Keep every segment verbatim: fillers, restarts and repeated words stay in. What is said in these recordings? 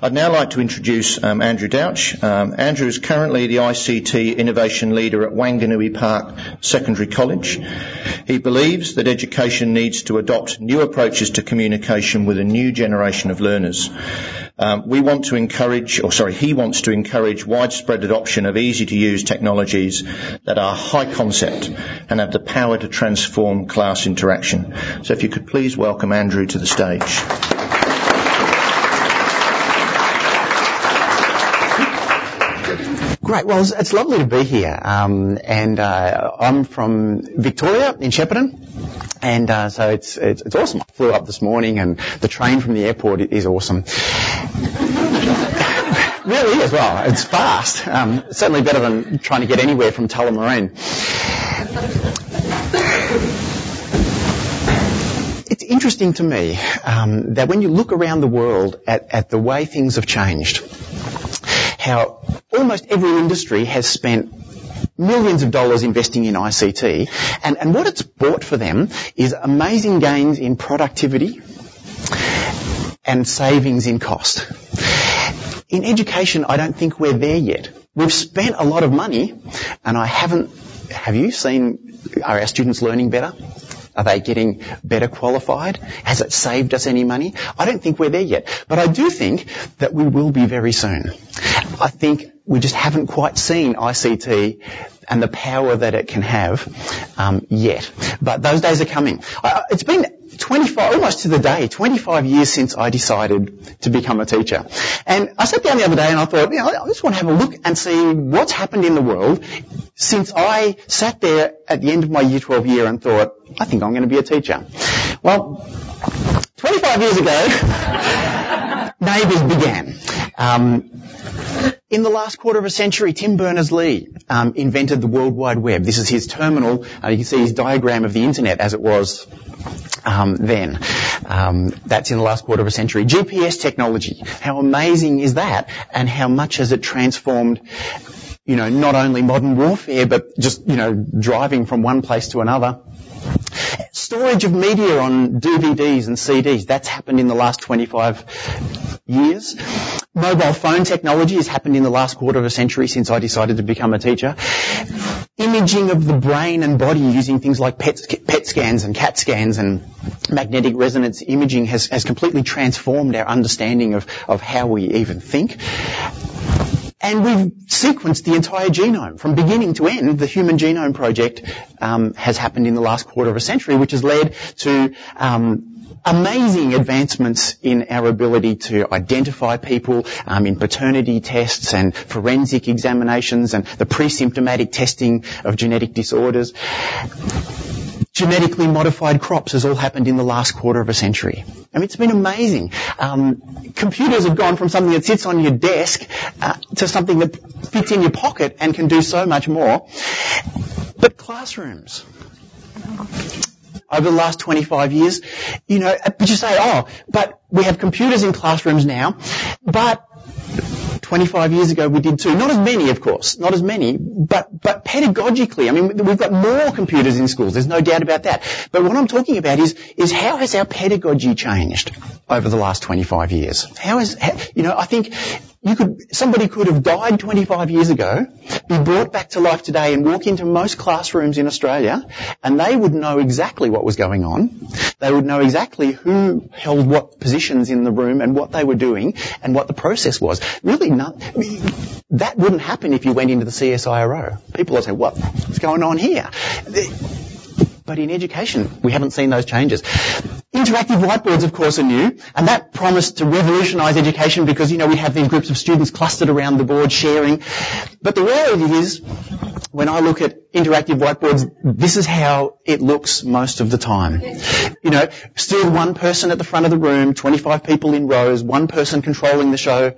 I'd now like to introduce um, Andrew Douch. Um, Andrew is currently the I C T Innovation Leader at Whanganui Park Secondary College. He believes that education needs to adopt new approaches to communication with a new generation of learners. Um, we want to encourage, or sorry, he wants to encourage widespread adoption of easy-to-use technologies that are high concept and have the power to transform class interaction. So if you could please welcome Andrew to the stage. Great. Well, it's, it's lovely to be here. Um, and uh, I'm from Victoria in Shepparton. And uh, so it's, it's it's awesome. I flew up this morning and the train from the airport is awesome. Really is. Well, it's fast. Um, certainly better than trying to get anywhere from Tullamarine. It's interesting to me um, that when you look around the world at, at the way things have changed, how almost every industry has spent millions of dollars investing in I C T, and, and what it's bought for them is amazing gains in productivity and savings in cost. In education, I don't think we're there yet. We've spent a lot of money, and I haven't... Have you seen, are our students learning better? Are they getting better qualified? Has it saved us any money? I don't think we're there yet. But I do think that we will be very soon. I think we just haven't quite seen I C T and the power that it can have um, yet. But those days are coming. I, it's been twenty-five, almost to the day, twenty-five years since I decided to become a teacher. And I sat down the other day and I thought, you know, I just want to have a look and see what's happened in the world since I sat there at the end of my year twelve year and thought, I think I'm going to be a teacher. Well, twenty-five years ago, Neighbours began. Um, in the last quarter of a century, Tim Berners-Lee um, invented the World Wide Web. This is his terminal. Uh, you can see his diagram of the internet as it was um, then. Um, that's in the last quarter of a century. G P S technology. How amazing is that? And how much has it transformed, you know, not only modern warfare, but just, you know, driving from one place to another. Storage of media on D V Ds and C Ds, that's happened in the last twenty-five years. Mobile phone technology has happened in the last quarter of a century since I decided to become a teacher. Imaging of the brain and body using things like P E T, P E T scans and C A T scans and magnetic resonance imaging has, has completely transformed our understanding of, of how we even think. And we've sequenced the entire genome. From beginning to end, the Human Genome Project um, has happened in the last quarter of a century, which has led to um, amazing advancements in our ability to identify people um, in paternity tests and forensic examinations and the pre-symptomatic testing of genetic disorders. Genetically modified crops has all happened in the last quarter of a century. I mean, it's been amazing. Um, computers have gone from something that sits on your desk uh, to something that fits in your pocket and can do so much more. But classrooms, over the last twenty-five years, you know, but you say, oh, but we have computers in classrooms now, but twenty-five years ago we did too. Not as many, of course, not as many, but, but pedagogically, I mean, we've got more computers in schools, there's no doubt about that. But what I'm talking about is, is how has our pedagogy changed over the last twenty-five years? How is, how, you know, I think you could, somebody could have died twenty-five years ago, be brought back to life today and walk into most classrooms in Australia and they would know exactly what was going on. They would know exactly who held what positions in the room and what they were doing and what the process was. Really, not, that wouldn't happen if you went into the C S I R O. People would say, what's going on here? But in education, we haven't seen those changes. Interactive whiteboards, of course, are new, and that promised to revolutionise education because, you know, we have these groups of students clustered around the board sharing. But the reality is, when I look at interactive whiteboards, this is how it looks most of the time. You know, still one person at the front of the room, twenty-five people in rows, one person controlling the show.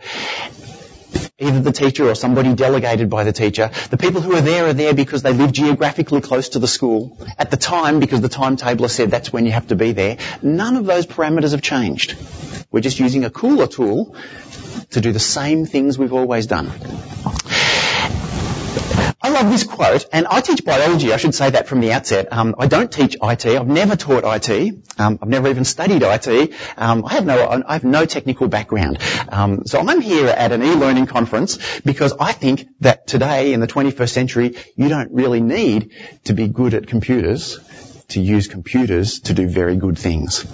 Either the teacher or somebody delegated by the teacher. The people who are there are there because they live geographically close to the school at the time because the timetabler said that's when you have to be there. None of those parameters have changed. We're just using a cooler tool to do the same things we've always done. I love this quote, and I teach biology. I should say that from the outset. Um, I don't teach I T. I've never taught I T. Um, I've never even studied I T. Um, I have no, I have no technical background. Um, so I'm here at an e-learning conference because I think that today in the twenty-first century, you don't really need to be good at computers to use computers to do very good things.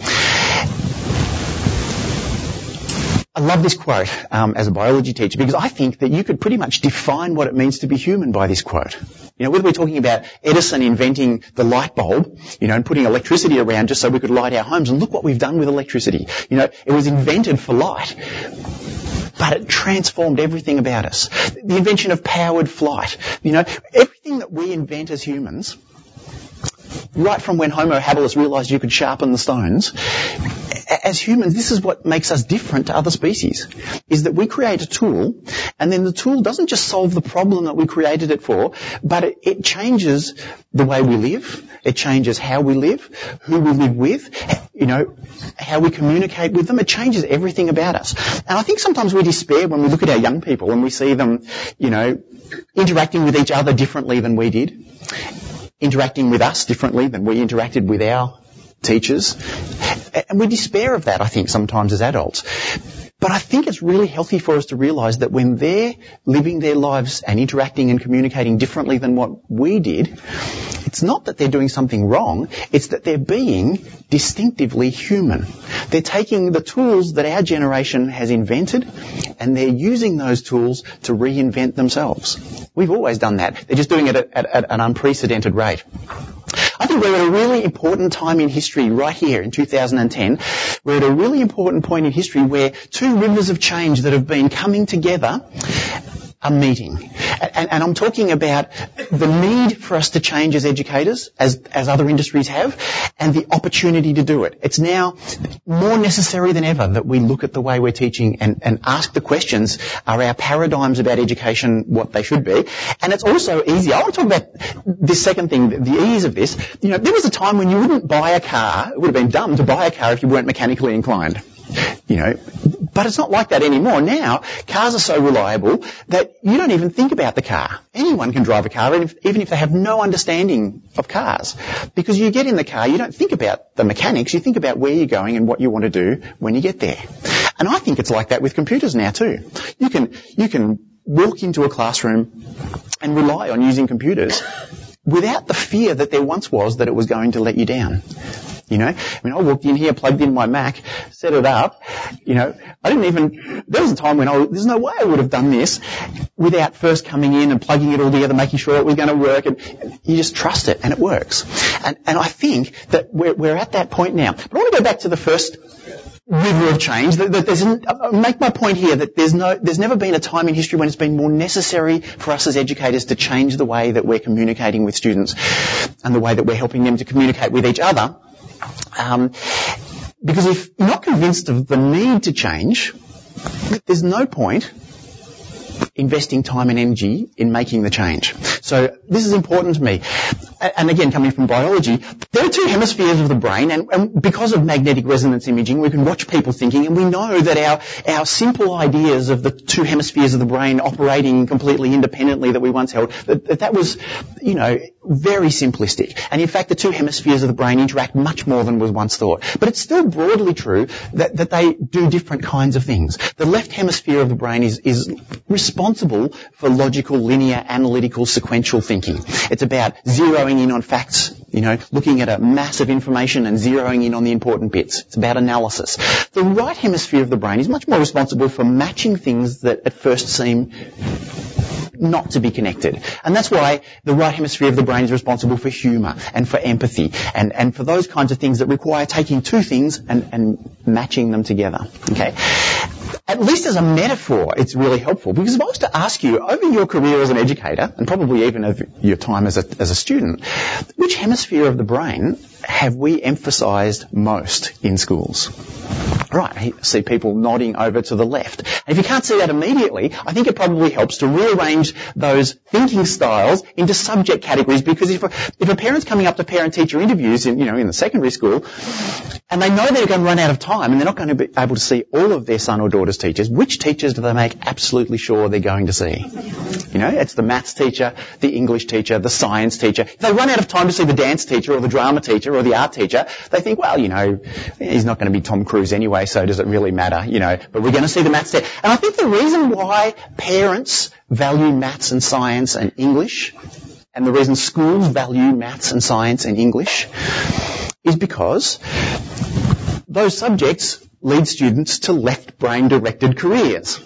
I love this quote um, as a biology teacher because I think that you could pretty much define what it means to be human by this quote. You know, whether we're talking about Edison inventing the light bulb, you know, and putting electricity around just so we could light our homes, and look what we've done with electricity. You know, it was invented for light, but it transformed everything about us. The invention of powered flight, you know, everything that we invent as humans, right from when Homo habilis realised you could sharpen the stones. As humans, this is what makes us different to other species, is that we create a tool, and then the tool doesn't just solve the problem that we created it for, but it, it changes the way we live, it changes how we live, who we live with, you know, how we communicate with them. It changes everything about us. And I think sometimes we despair when we look at our young people and we see them, you know, interacting with each other differently than we did, interacting with us differently than we interacted with our teachers. And we despair of that, I think, sometimes as adults. But I think it's really healthy for us to realise that when they're living their lives and interacting and communicating differently than what we did, it's not that they're doing something wrong, it's that they're being distinctively human. They're taking the tools that our generation has invented and they're using those tools to reinvent themselves. We've always done that. They're just doing it at, at, at an unprecedented rate. I think we're at a really important time in history right here in two thousand ten. We're at a really important point in history where two rivers of change that have been coming together are meeting. And, and I'm talking about the need for us to change as educators, as, as other industries have, and the opportunity to do it. It's now more necessary than ever that we look at the way we're teaching and, and ask the questions, are our paradigms about education what they should be? And it's also easy. I want to talk about this second thing, the ease of this. You know, there was a time when you wouldn't buy a car. It would have been dumb to buy a car if you weren't mechanically inclined. You know, but it's not like that anymore. Now, cars are so reliable that you don't even think about the car. Anyone can drive a car, even if they have no understanding of cars. Because you get in the car, you don't think about the mechanics, you think about where you're going and what you want to do when you get there. And I think it's like that with computers now too. You can, you can walk into a classroom and rely on using computers without the fear that there once was that it was going to let you down. You know, I mean, I walked in here, plugged in my Mac, set it up, you know, I didn't even, there was a time when I was, there's no way I would have done this without first coming in and plugging it all together, making sure it was going to work, and you just trust it and it works. And, and I think that we're, we're at that point now. But I want to go back to the first river of change. That, that there's, I'll make my point here that there's no, there's never been a time in history when it's been more necessary for us as educators to change the way that we're communicating with students and the way that we're helping them to communicate with each other. Um, because if you're not convinced of the need to change, there's no point investing time and energy in making the change. So this is important to me. And again, coming from biology, there are two hemispheres of the brain, and, and because of magnetic resonance imaging, we can watch people thinking, and we know that our, our simple ideas of the two hemispheres of the brain operating completely independently that we once held, that, that was, you know, very simplistic. And in fact, the two hemispheres of the brain interact much more than was once thought. But it's still broadly true that, that they do different kinds of things. The left hemisphere of the brain is, is responsible for logical, linear, analytical, sequential thinking. It's about zeroing in on facts, you know, looking at a mass of information and zeroing in on the important bits. It's about analysis. The right hemisphere of the brain is much more responsible for matching things that at first seem not to be connected. And that's why the right hemisphere of the brain is responsible for humour and for empathy and, and for those kinds of things that require taking two things and, and matching them together. Okay? At least as a metaphor, it's really helpful, because if I was to ask you, over your career as an educator, and probably even over your time as a, as a student, which hemisphere of the brain have we emphasised most in schools? Right, I see people nodding over to the left. And if you can't see that immediately, I think it probably helps to rearrange those thinking styles into subject categories, because if a, if a parent's coming up to parent-teacher interviews in, you know, in the secondary school, and they know they're going to run out of time and they're not going to be able to see all of their son or daughter's teachers, which teachers do they make absolutely sure they're going to see? You know, it's the maths teacher, the English teacher, the science teacher. If they run out of time to see the dance teacher or the drama teacher or the art teacher, they think, well, you know, he's not going to be Tom Cruise anyway, so does it really matter, you know, but we're going to see the maths teacher. And I think the reason why parents value maths and science and English, and the reason schools value maths and science and English, is because those subjects lead students to left-brain-directed careers.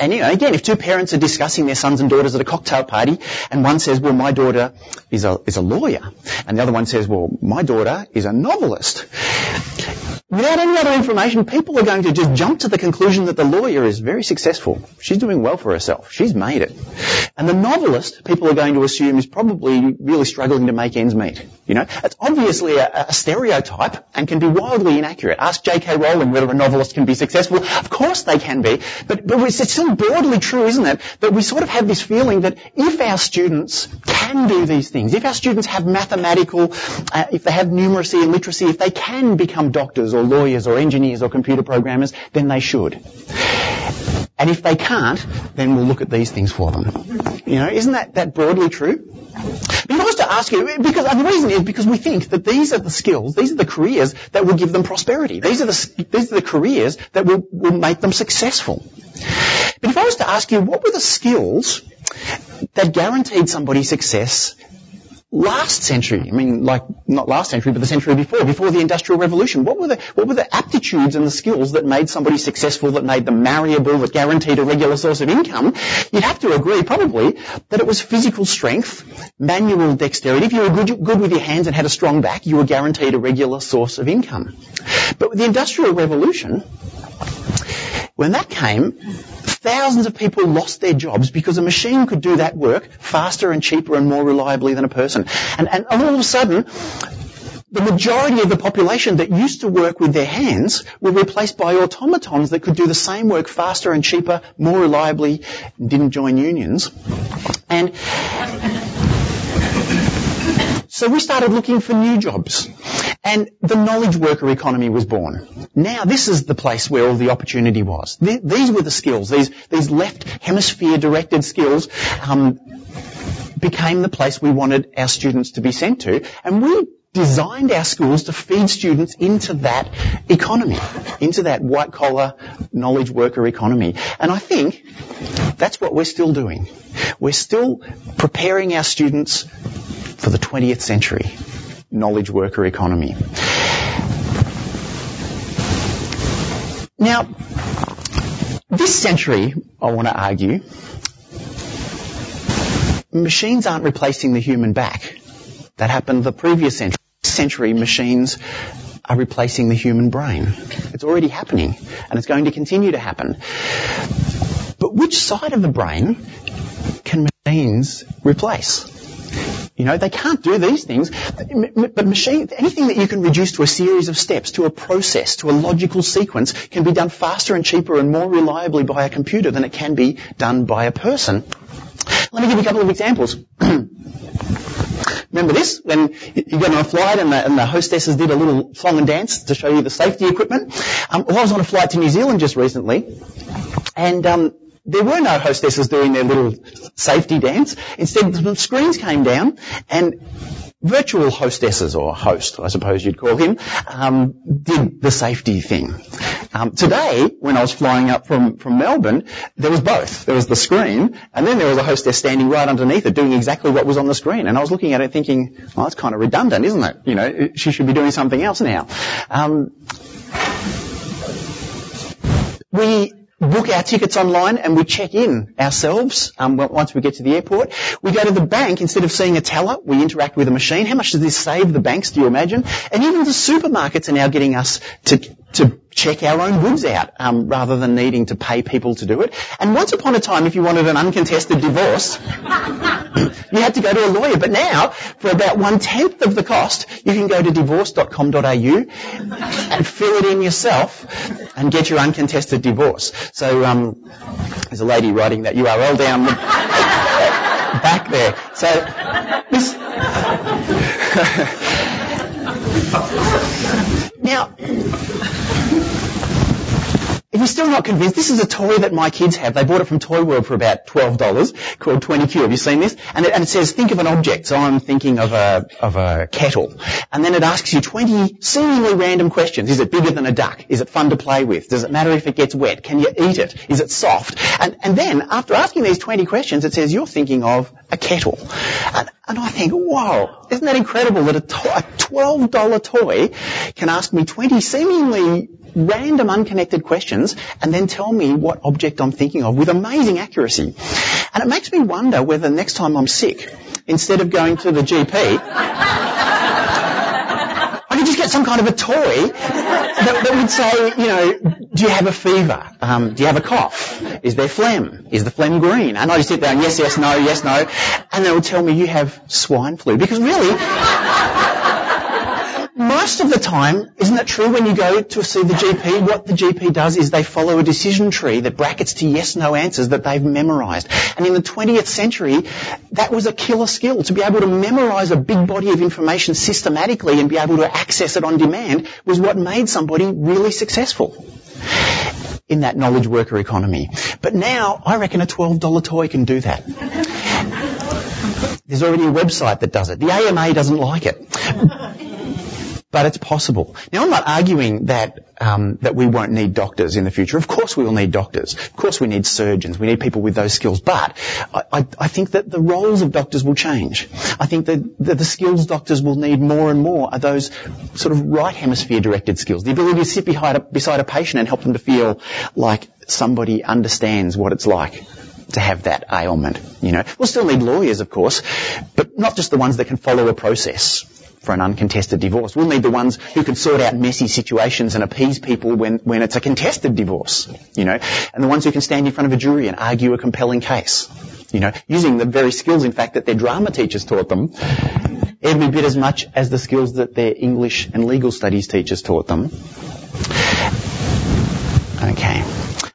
And, you know, again, if two parents are discussing their sons and daughters at a cocktail party, and one says, well, my daughter is a, is a lawyer, and the other one says, well, my daughter is a novelist, without any other information, people are going to just jump to the conclusion that the lawyer is very successful. She's doing well for herself. She's made it. And the novelist, people are going to assume, is probably really struggling to make ends meet. You know, it's obviously a, a stereotype and can be wildly inaccurate. Ask J K. Rowling whether a novelist can be successful. Of course they can be. But, but it's still broadly true, isn't it, that we sort of have this feeling that if our students can do these things, if our students have mathematical, uh, if they have numeracy and literacy, if they can become doctors or lawyers or engineers or computer programmers, then they should. And if they can't, then we'll look at these things for them. You know, isn't that, that broadly true? But I was to ask you, because and the reason is because we think that these are the skills, these are the careers that will give them prosperity. These are the, these are the careers that will, will make them successful. But if I was to ask you, what were the skills that guaranteed somebody success last century? I mean, like, not last century, but the century before, before the Industrial Revolution. What were the, what were the aptitudes and the skills that made somebody successful, that made them marryable, that guaranteed a regular source of income? You'd have to agree, probably, that it was physical strength, manual dexterity. If you were good, good with your hands and had a strong back, you were guaranteed a regular source of income. But with the Industrial Revolution, when that came, thousands of people lost their jobs because a machine could do that work faster and cheaper and more reliably than a person. And, and all of a sudden, the majority of the population that used to work with their hands were replaced by automatons that could do the same work faster and cheaper, more reliably, didn't join unions. And so we started looking for new jobs. And the knowledge worker economy was born. Now this is the place where all the opportunity was. Th- these were the skills. These, these left hemisphere directed skills um, became the place we wanted our students to be sent to. And we designed our schools to feed students into that economy, into that white collar knowledge worker economy. And I think that's what we're still doing. We're still preparing our students for the twentieth century knowledge worker economy. Now, this century, I want to argue, machines aren't replacing the human back. That happened the previous century. This century, machines are replacing the human brain. It's already happening, and it's going to continue to happen. But which side of the brain can machines replace? You know, they can't do these things, but machine, anything that you can reduce to a series of steps, to a process, to a logical sequence, can be done faster and cheaper and more reliably by a computer than it can be done by a person. Let me give you a couple of examples. Remember this? When you got on a flight and the, and the hostesses did a little song and dance to show you the safety equipment. Um, well, I was on a flight to New Zealand just recently, and um there were no hostesses doing their little safety dance. Instead, the screens came down and virtual hostesses, or host, I suppose you'd call him, um, did the safety thing. Um, today, when I was flying up from, from Melbourne, there was both. There was the screen, and then there was a hostess standing right underneath it doing exactly what was on the screen. And I was looking at it thinking, well, that's kind of redundant, isn't it? You know, she should be doing something else now. Um, we... book our tickets online and we check in ourselves um, once we get to the airport. We go to the bank. Instead of seeing a teller, we interact with a machine. How much does this save the banks, do you imagine? And even the supermarkets are now getting us to to check our own goods out um, rather than needing to pay people to do it. And once upon a time, if you wanted an uncontested divorce, you had to go to a lawyer. But now, for about one-tenth of the cost, you can go to divorce dot com dot a u and fill it in yourself and get your uncontested divorce. So um, there's a lady writing that U R L down the back there. So this... Now, if you're still not convinced, this is a toy that my kids have. They bought it from Toy World for about twelve dollars, called twenty Q. Have you seen this? And it, and it says, think of an object. So I'm thinking of a of a kettle. And then it asks you twenty seemingly random questions. Is it bigger than a duck? Is it fun to play with? Does it matter if it gets wet? Can you eat it? Is it soft? And, and then, after asking these twenty questions, it says, you're thinking of a kettle. And, and I think, wow, isn't that incredible that a, to- a twelve dollars toy can ask me twenty seemingly random unconnected questions and then tell me what object I'm thinking of with amazing accuracy. And it makes me wonder whether next time I'm sick, instead of going to the G P, I could just get some kind of a toy that, that would say, you know, do you have a fever? Um, do you have a cough? Is there phlegm? Is the phlegm green? And I just sit there and yes, yes, no, yes, no. And they would tell me you have swine flu. Because really... Most of the time, isn't it true when you go to see the G P, what the G P does is they follow a decision tree that brackets to yes-no answers that they've memorised. And in the twentieth century, that was a killer skill, to be able to memorise a big body of information systematically and be able to access it on demand was what made somebody really successful in that knowledge worker economy. But now, I reckon a twelve dollars toy can do that. There's already a website that does it. The A M A doesn't like it. But it's possible. Now, I'm not arguing that um, that we won't need doctors in the future. Of course we will need doctors. Of course we need surgeons. We need people with those skills. But I, I, I think that the roles of doctors will change. I think that the, the skills doctors will need more and more are those sort of right hemisphere-directed skills, the ability to sit behind a, beside a patient and help them to feel like somebody understands what it's like to have that ailment. You know, we'll still need lawyers, of course, but not just the ones that can follow a process for an uncontested divorce. We'll need the ones who can sort out messy situations and appease people when, when it's a contested divorce, you know, and the ones who can stand in front of a jury and argue a compelling case, you know, using the very skills, in fact, that their drama teachers taught them every bit as much as the skills that their English and legal studies teachers taught them. Okay.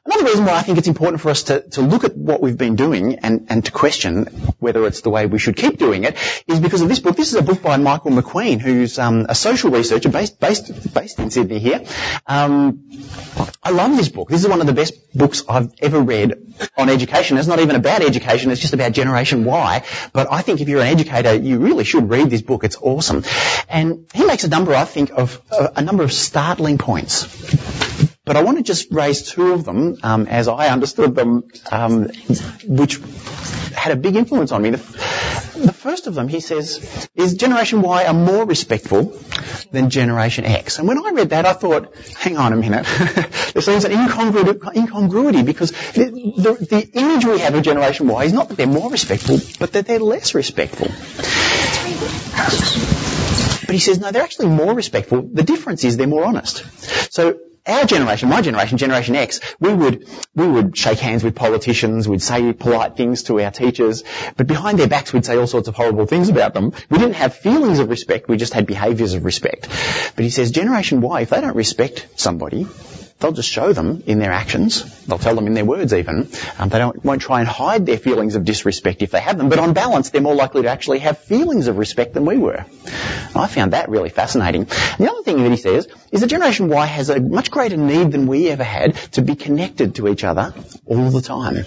Another reason why I think it's important for us to, to look at what we've been doing and, and to question whether it's the way we should keep doing it is because of this book. This is a book by Michael McQueen, who's um, a social researcher based based based in Sydney here. Um, I love this book. This is one of the best books I've ever read on education. It's not even about education. It's just about Generation Y. But I think if you're an educator, you really should read this book. It's awesome. And he makes a number, I think, of uh, a number of startling points. But I want to just raise two of them, um, as I understood them, um, which had a big influence on me. The, the first of them, he says, is Generation Y are more respectful than Generation X. And when I read that, I thought, hang on a minute. There seems an incongru- incongruity because the, the, the image we have of Generation Y is not that they're more respectful, but that they're less respectful. But he says, no, they're actually more respectful. The difference is they're more honest. So... Our generation, my generation, Generation X, we would we would shake hands with politicians, we'd say polite things to our teachers, but behind their backs we'd say all sorts of horrible things about them. We didn't have feelings of respect, we just had behaviours of respect. But he says Generation Y, if they don't respect somebody, they'll just show them in their actions, they'll tell them in their words even. Um, they don't, won't try and hide their feelings of disrespect if they have them, but on balance they're more likely to actually have feelings of respect than we were. And I found that really fascinating. And the other thing that he says is that Generation Y has a much greater need than we ever had to be connected to each other all the time.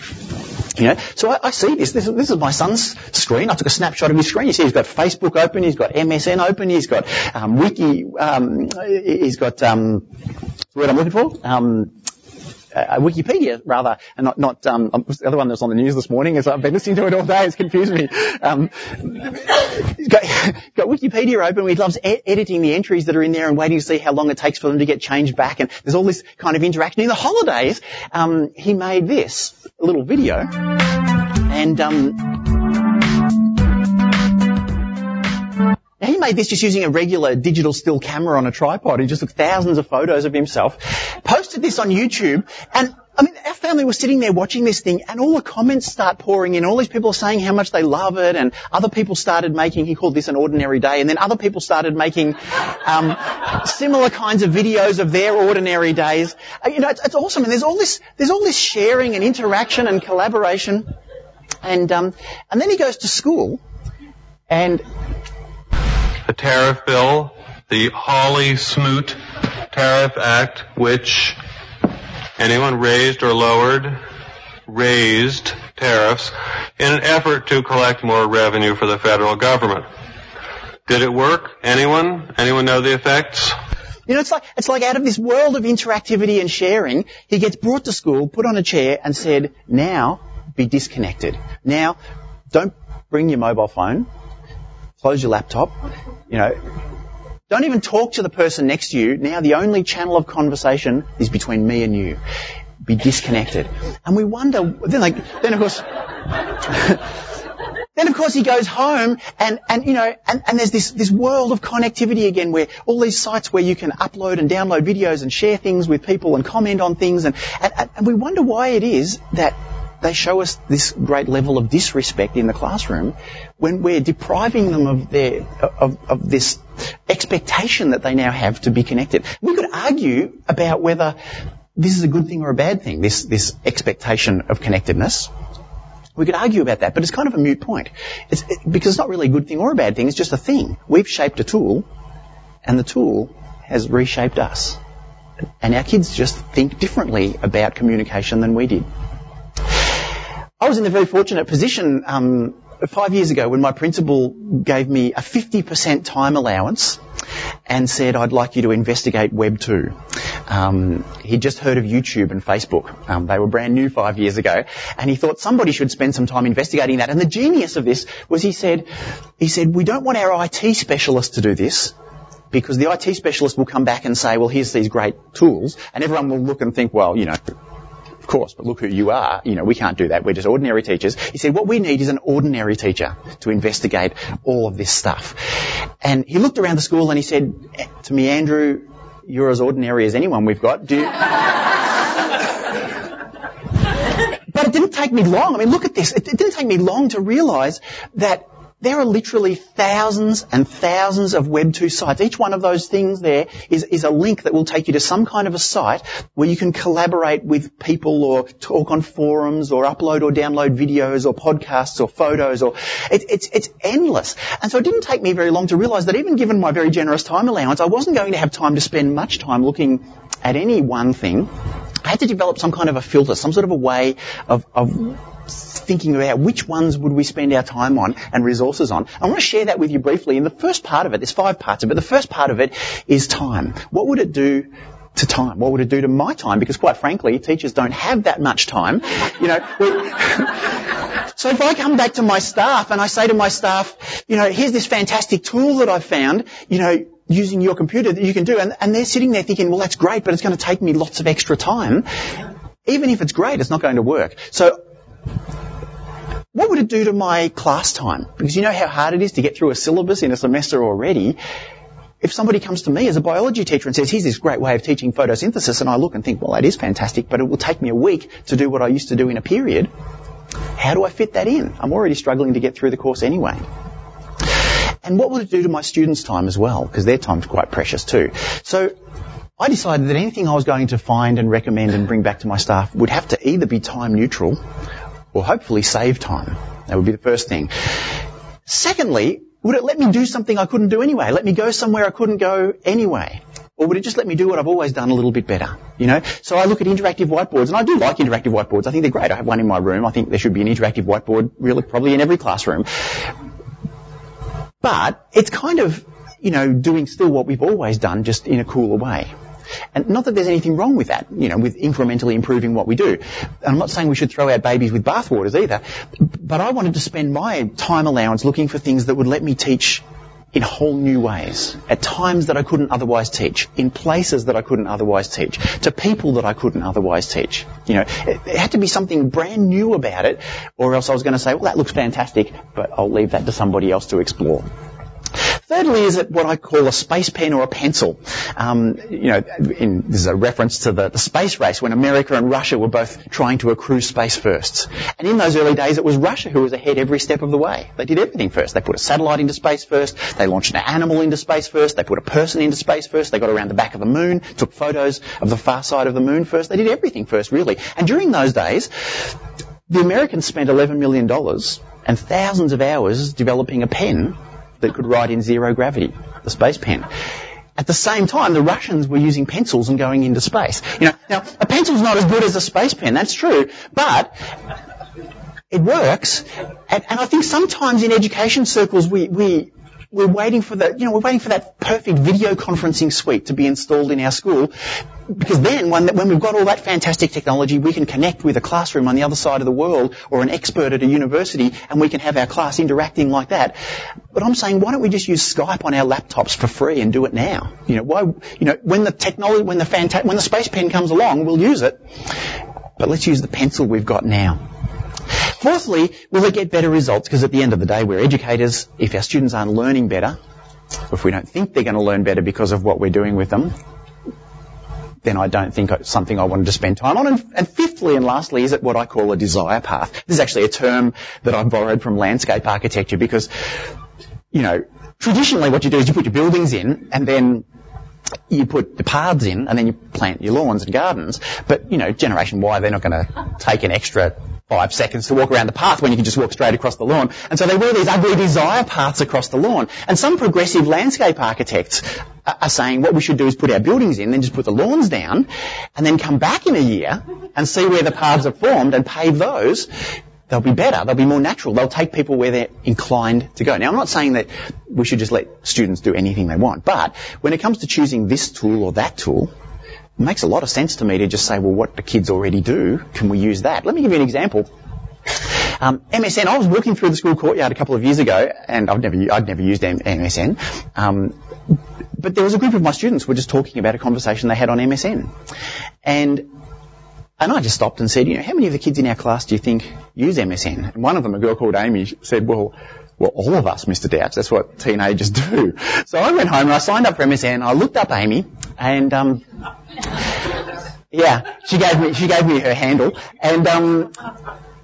You know, so I, I see this. this. This is my son's screen. I took a snapshot of his screen. You see, he's got Facebook open, he's got M S N open, he's got um, Wiki, um, he's got um, the word I'm looking for. Um, uh, Wikipedia rather, and not not um, the other one that was on the news this morning. Is I've been listening to it all day. It's confused me. Um, he's got, got Wikipedia open. He loves e- editing the entries that are in there and waiting to see how long it takes for them to get changed back. And there's all this kind of interaction. In the holidays, um, he made this a little video, and. Um, he made this just using a regular digital still camera on a tripod. He just took thousands of photos of himself, posted this on YouTube, and I mean, our family was sitting there watching this thing, and all the comments start pouring in. All these people are saying how much they love it, and other people started making, he called this an ordinary day, and then other people started making um, similar kinds of videos of their ordinary days. Uh, you know, it's, it's awesome, and there's all this, there's all this sharing and interaction and collaboration, and um, and then he goes to school, and the tariff bill, the Hawley-Smoot Tariff Act, which anyone raised or lowered, raised tariffs in an effort to collect more revenue for the federal government. Did it work? Anyone? Anyone know the effects? You know, it's like, it's like out of this world of interactivity and sharing, he gets brought to school, put on a chair and said, now be disconnected. Now don't bring your mobile phone, close your laptop, you know, don't even talk to the person next to you. Now the only channel of conversation is between me and you. Be disconnected. And we wonder, then like, then of course, then of course he goes home and, and you know, and, and there's this, this world of connectivity again where all these sites where you can upload and download videos and share things with people and comment on things and, and, and we wonder why it is that they show us this great level of disrespect in the classroom when we're depriving them of their of, of this expectation that they now have to be connected. We could argue about whether this is a good thing or a bad thing, this this expectation of connectedness. We could argue about that, but it's kind of a moot point. It's, it, because it's not really a good thing or a bad thing, it's just a thing. We've shaped a tool, and the tool has reshaped us. And our kids just think differently about communication than we did. I was in a very fortunate position um, five years ago when my principal gave me a fifty percent time allowance and said, I'd like you to investigate Web two. Um, he'd just heard of YouTube and Facebook. Um, they were brand new five years ago. And he thought somebody should spend some time investigating that. And the genius of this was he said, he said, we don't want our I T specialists to do this, because the I T specialist will come back and say, well, here's these great tools. And everyone will look and think, well, you know, of course, but look who you are. You know, we can't do that. We're just ordinary teachers. He said, what we need is an ordinary teacher to investigate all of this stuff. And he looked around the school and he said to me, Andrew, you're as ordinary as anyone we've got. Do you... But it didn't take me long. I mean, look at this. It didn't take me long to realise that there are literally thousands and thousands of Web two sites. Each one of those things there is, is a link that will take you to some kind of a site where you can collaborate with people or talk on forums or upload or download videos or podcasts or photos or it, it's, it's endless. And so it didn't take me very long to realise that even given my very generous time allowance, I wasn't going to have time to spend much time looking at any one thing. I had to develop some kind of a filter, some sort of a way of, of thinking about which ones would we spend our time on and resources on. I want to share that with you briefly. And the first part of it, there's five parts of it, the first part of it is time. What would it do to time? What would it do to my time? Because quite frankly, teachers don't have that much time. You know, so if I come back to my staff and I say to my staff, you know, here's this fantastic tool that I found, you know, using your computer that you can do, and, and they're sitting there thinking, well, that's great, but it's going to take me lots of extra time. Even if it's great, it's not going to work. So what would it do to my class time? Because you know how hard it is to get through a syllabus in a semester already. If somebody comes to me as a biology teacher and says, here's this great way of teaching photosynthesis, and I look and think, well, that is fantastic, but it will take me a week to do what I used to do in a period, how do I fit that in? I'm already struggling to get through the course anyway. And what will it do to my students' time as well? Because their time's quite precious too. So I decided that anything I was going to find and recommend and bring back to my staff would have to either be time neutral or hopefully save time. That would be the first thing. Secondly, would it let me do something I couldn't do anyway? Let me go somewhere I couldn't go anyway? Or would it just let me do what I've always done a little bit better? You know, so I look at interactive whiteboards, and I do like interactive whiteboards. I think they're great. I have one in my room. I think there should be an interactive whiteboard really probably in every classroom. But it's kind of, you know, doing still what we've always done, just in a cooler way. And not that there's anything wrong with that, you know, with incrementally improving what we do. And I'm not saying we should throw out babies with bathwaters either, but I wanted to spend my time allowance looking for things that would let me teach in whole new ways, at times that I couldn't otherwise teach, in places that I couldn't otherwise teach, to people that I couldn't otherwise teach. You know, it, it had to be something brand new about it, or else I was going to say, well, that looks fantastic, but I'll leave that to somebody else to explore. Thirdly, is it what I call a space pen or a pencil? Um, you know, in, this is a reference to the, the space race when America and Russia were both trying to accrue space firsts. And in those early days, it was Russia who was ahead every step of the way. They did everything first. They put a satellite into space first. They launched an animal into space first. They put a person into space first. They got around the back of the moon, took photos of the far side of the moon first. They did everything first, really. And during those days, the Americans spent eleven million dollars and thousands of hours developing a pen that could write in zero gravity, the space pen. At the same time, the Russians were using pencils and going into space. You know, now, a pencil's not as good as a space pen, that's true, but it works. And, and I think sometimes in education circles we... we We're waiting for that, you know, we're waiting for that perfect video conferencing suite to be installed in our school, because then when, when we've got all that fantastic technology, we can connect with a classroom on the other side of the world or an expert at a university, and we can have our class interacting like that. But I'm saying, why don't we just use Skype on our laptops for free and do it now? You know, why, you know, when the technology, when the fanta- when the space pen comes along, we'll use it. But let's use the pencil we've got now. Fourthly, will it get better results? Because at the end of the day, we're educators. If our students aren't learning better, if we don't think they're going to learn better because of what we're doing with them, then I don't think it's something I wanted to spend time on. And, and fifthly and lastly, is it what I call a desire path? This is actually a term that I've borrowed from landscape architecture because, you know, traditionally what you do is you put your buildings in and then you put the paths in and then you plant your lawns and gardens. But, you know, Generation Y, they're not going to take an extra five seconds to walk around the path when you can just walk straight across the lawn. And so they wear these ugly desire paths across the lawn. And some progressive landscape architects are saying what we should do is put our buildings in, then just put the lawns down, and then come back in a year and see where the paths have formed and pave those. They'll be better. They'll be more natural. They'll take people where they're inclined to go. Now, I'm not saying that we should just let students do anything they want, but when it comes to choosing this tool or that tool, it makes a lot of sense to me to just say, well, what the kids already do, can we use that? Let me give you an example. Um, M S N, I was walking through the school courtyard a couple of years ago, and I'd never, I'd never used M S N. Um, but there was a group of my students who were just talking about a conversation they had on M S N. And And I just stopped and said, you know, how many of the kids in our class do you think use M S N? And one of them, a girl called Amy, said, well, well, all of us, Mister Douch, that's what teenagers do. So I went home and I signed up for M S N. I looked up Amy and, um, yeah, she gave me, she gave me her handle and, um,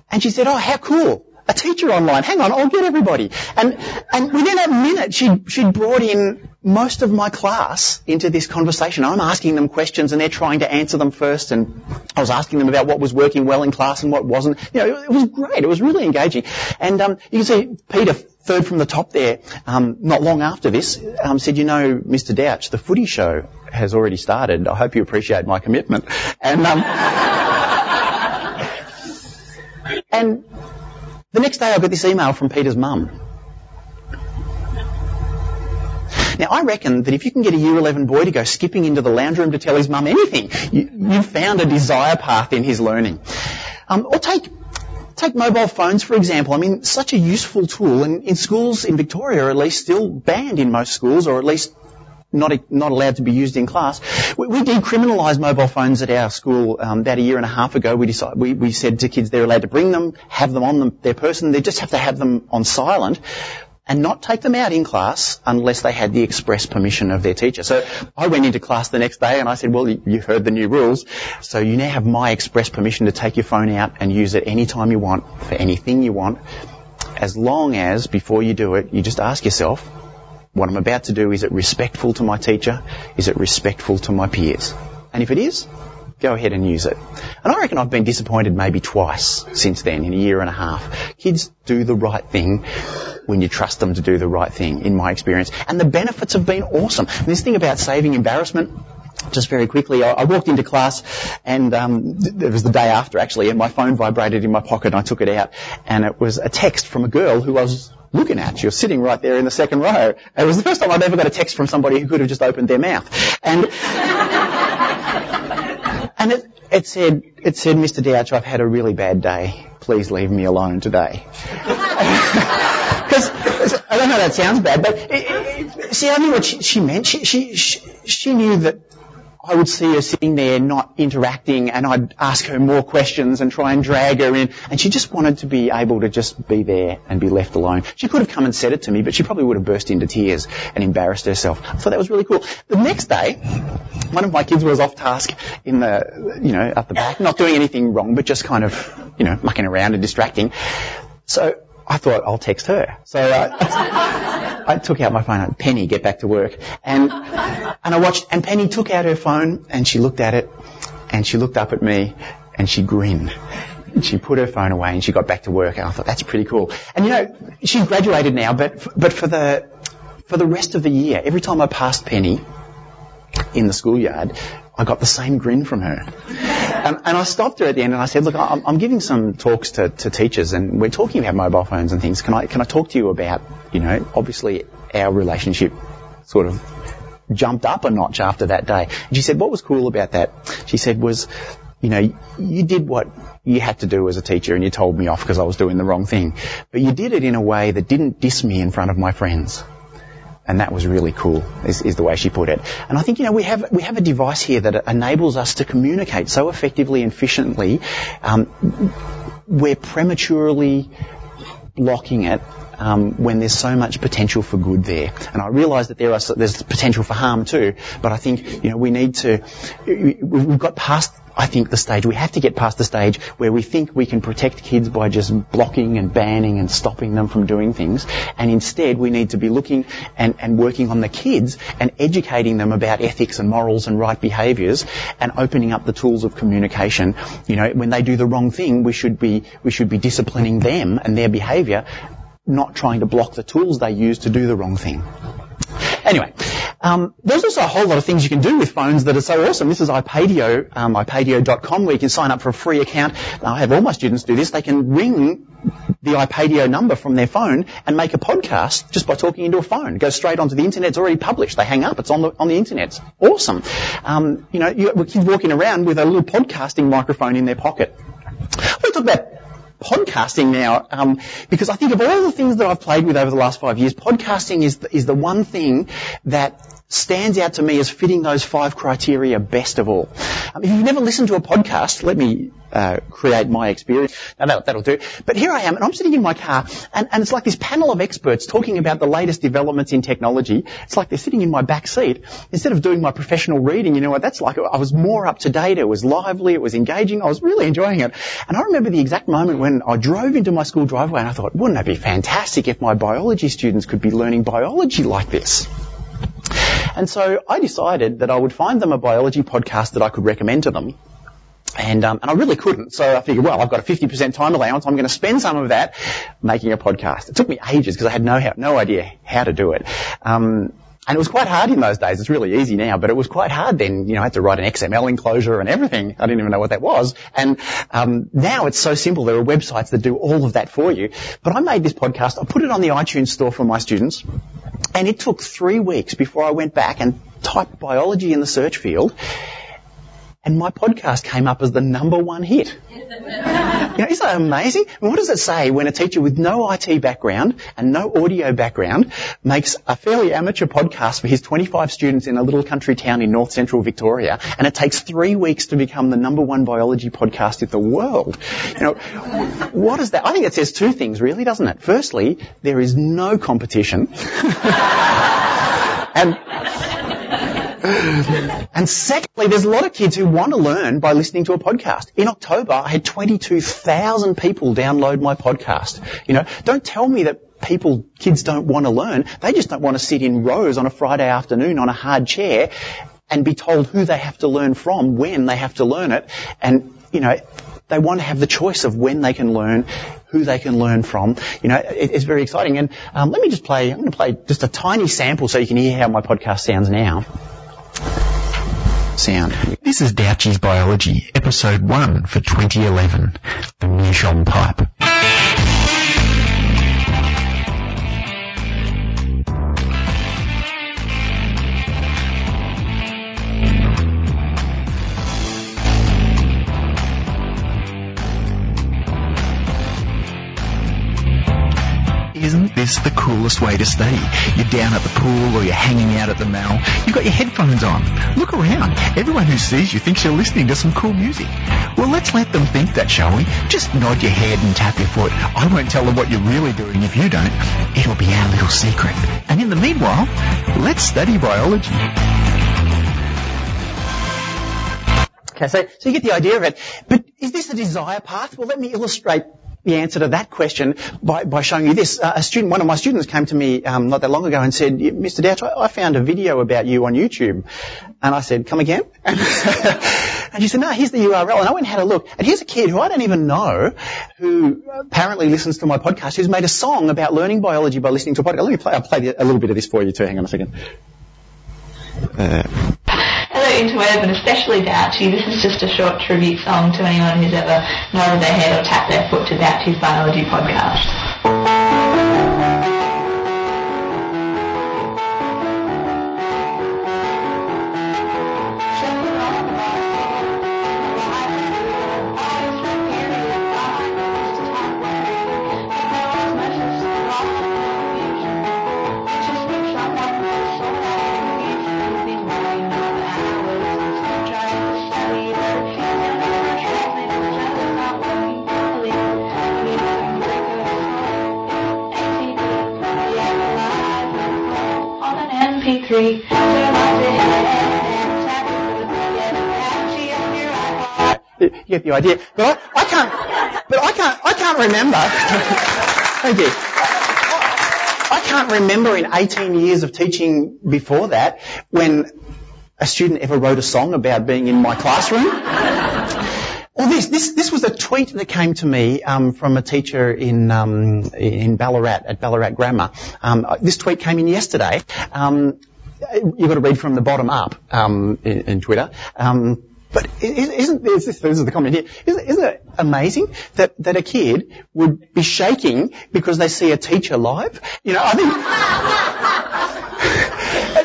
and she said, oh, how cool. A teacher online. Hang on, I'll get everybody. And, and within a minute, she'd, she'd brought in most of my class into this conversation. I'm asking them questions and they're trying to answer them first, and I was asking them about what was working well in class and what wasn't. You know, it was great. It was really engaging. And, um, you can see Peter, third from the top there, um, not long after this, um, said, you know, Mister Douch, the footy show has already started. I hope you appreciate my commitment. And, um, and, the next day I got this email from Peter's mum. Now I reckon that if you can get a year eleven boy to go skipping into the lounge room to tell his mum anything, you, you've found a desire path in his learning. Um, or take take mobile phones for example. I mean, such a useful tool, and in schools in Victoria at least still banned in most schools, or at least not not allowed to be used in class. We, we decriminalised mobile phones at our school um, about a year and a half ago. We decided we, we said to kids they're allowed to bring them, have them on them, their person. They just have to have them on silent and not take them out in class unless they had the express permission of their teacher. So I went into class the next day and I said, well, you've heard the new rules, so you now have my express permission to take your phone out and use it any time you want for anything you want, as long as before you do it, you just ask yourself, what I'm about to do, is it respectful to my teacher? Is it respectful to my peers? And if it is, go ahead and use it. And I reckon I've been disappointed maybe twice since then, in a year and a half. Kids do the right thing when you trust them to do the right thing, in my experience. And the benefits have been awesome. And this thing about saving embarrassment, just very quickly, I, I walked into class and um, th- it was the day after actually, and my phone vibrated in my pocket and I took it out, and it was a text from a girl who I was looking at. She was sitting right there in the second row. It was the first time I'd ever got a text from somebody who could have just opened their mouth. And and it, it said, it said, Mister Douch, I've had a really bad day. Please leave me alone today. Because I don't know, that sounds bad, but it, it, see, I knew what she, she meant. She, she she she knew that I would see her sitting there not interacting, and I'd ask her more questions and try and drag her in, and she just wanted to be able to just be there and be left alone. She could have come and said it to me, but she probably would have burst into tears and embarrassed herself. I thought that was really cool. The next day, one of my kids was off task in the, you know, up the back, not doing anything wrong, but just kind of, you know, mucking around and distracting. So I thought, I'll text her. So I, I took out my phone, Penny, get back to work. And and I watched, and Penny took out her phone, and she looked at it, and she looked up at me, and she grinned. And she put her phone away, and she got back to work. And I thought, that's pretty cool. And, you know, she's graduated now, but but for the for the rest of the year, every time I passed Penny in the schoolyard, I got the same grin from her. And, and I stopped her at the end and I said, look, I'm, I'm giving some talks to, to teachers and we're talking about mobile phones and things. Can I can I talk to you about, you know, obviously our relationship sort of jumped up a notch after that day. And she said, what was cool about that, she said, was, you know, you did what you had to do as a teacher and you told me off because I was doing the wrong thing. But you did it in a way that didn't diss me in front of my friends. And that was really cool, is, is the way she put it. And I think, you know, we have we have a device here that enables us to communicate so effectively and efficiently. Um, we're prematurely blocking it um, when there's so much potential for good there. And I realise that there are there's potential for harm too. But I think, you know, we need to we've got past. I think the stage, we have to get past the stage where we think we can protect kids by just blocking and banning and stopping them from doing things. And instead, we need to be looking and, and working on the kids and educating them about ethics and morals and right behaviours and opening up the tools of communication. You know, when they do the wrong thing, we should be, we should be disciplining them and their behaviour, not trying to block the tools they use to do the wrong thing. Anyway, um, there's also a whole lot of things you can do with phones that are so awesome. This is iPadio, um, iPadio dot com, where you can sign up for a free account. I have all my students do this. They can ring the iPadio number from their phone and make a podcast just by talking into a phone. It goes straight onto the internet. It's already published. They hang up. It's on the on the internet. It's awesome. Um, you know, you kids walking around with a little podcasting microphone in their pocket. We'll talk about podcasting now, um, because I think of all the things that I've played with over the last five years, podcasting is the, is the one thing that stands out to me as fitting those five criteria best of all. Um, if you've never listened to a podcast, let me uh, create my experience. No, that'll, that'll do. But here I am, and I'm sitting in my car, and, and it's like this panel of experts talking about the latest developments in technology. It's like they're sitting in my back seat. Instead of doing my professional reading, you know what that's like. I was more up to date. It was lively. It was engaging. I was really enjoying it. And I remember the exact moment when I drove into my school driveway, and I thought, wouldn't that be fantastic if my biology students could be learning biology like this? And so I decided that I would find them a biology podcast that I could recommend to them. And, um, and I really couldn't. So I figured, well, I've got a fifty percent time allowance. I'm going to spend some of that making a podcast. It took me ages because I had no, how, no idea how to do it. Um, and it was quite hard in those days. It's really easy now, but it was quite hard then. You know, I had to write an X M L enclosure and everything. I didn't even know what that was. And um, now it's so simple. There are websites that do all of that for you. But I made this podcast. I put it on the iTunes store for my students. And it took three weeks before I went back and typed biology in the search field, and my podcast came up as the number one hit. You know, isn't that amazing? And what does it say when a teacher with no I T background and no audio background makes a fairly amateur podcast for his twenty-five students in a little country town in north central Victoria, and it takes three weeks to become the number one biology podcast in the world? You know, what is that? I think it says two things, really, doesn't it? Firstly, there is no competition. and... And secondly, there's a lot of kids who want to learn by listening to a podcast. In October, I had twenty-two thousand people download my podcast. You know, don't tell me that people, kids don't want to learn. They just don't want to sit in rows on a Friday afternoon on a hard chair and be told who they have to learn from, when they have to learn it. And, you know, they want to have the choice of when they can learn, who they can learn from. You know, it, it's very exciting. And um, let me just play, I'm going to play just a tiny sample so you can hear how my podcast sounds now. Sound. This is Douch's Biology, episode one for twenty eleven, the Meerschaum Pipe. Is Isn't this the coolest way to study? You're down at the pool or you're hanging out at the mall. You've got your headphones on. Look around. Everyone who sees you thinks you're listening to some cool music. Well, let's let them think that, shall we? Just nod your head and tap your foot. I won't tell them what you're really doing if you don't. It'll be our little secret. And in the meanwhile, let's study biology. Okay, so, so you get the idea of it. But is this the desire path? Well, let me illustrate the answer to that question by, by showing you this. Uh, a student, one of my students came to me um, not that long ago and said, Mister Douch, I, I found a video about you on YouTube. And I said, come again? And, and she said, no, here's the U R L. And I went and had a look. And here's a kid who I don't even know who apparently listens to my podcast, who's made a song about learning biology by listening to a podcast. Let me play, I'll play a little bit of this for you too. Hang on a second. Uh. Hello Interweb, and especially Douchy. This is just a short tribute song to anyone who's ever nodded their head or tapped their foot to Douchy's biology podcast. You get the idea, but I, I can't. But I can't. I can't remember. Thank you. I, I can't remember in eighteen years of teaching before that when a student ever wrote a song about being in my classroom. Or this. This. This was a tweet that came to me um, from a teacher in um, in Ballarat at Ballarat Grammar. Um, this tweet came in yesterday. Um, you've got to read from the bottom up um, in, in Twitter. Um, But isn't this, this is the comment here, isn't, isn't it amazing that, that a kid would be shaking because they see a teacher live? You know, I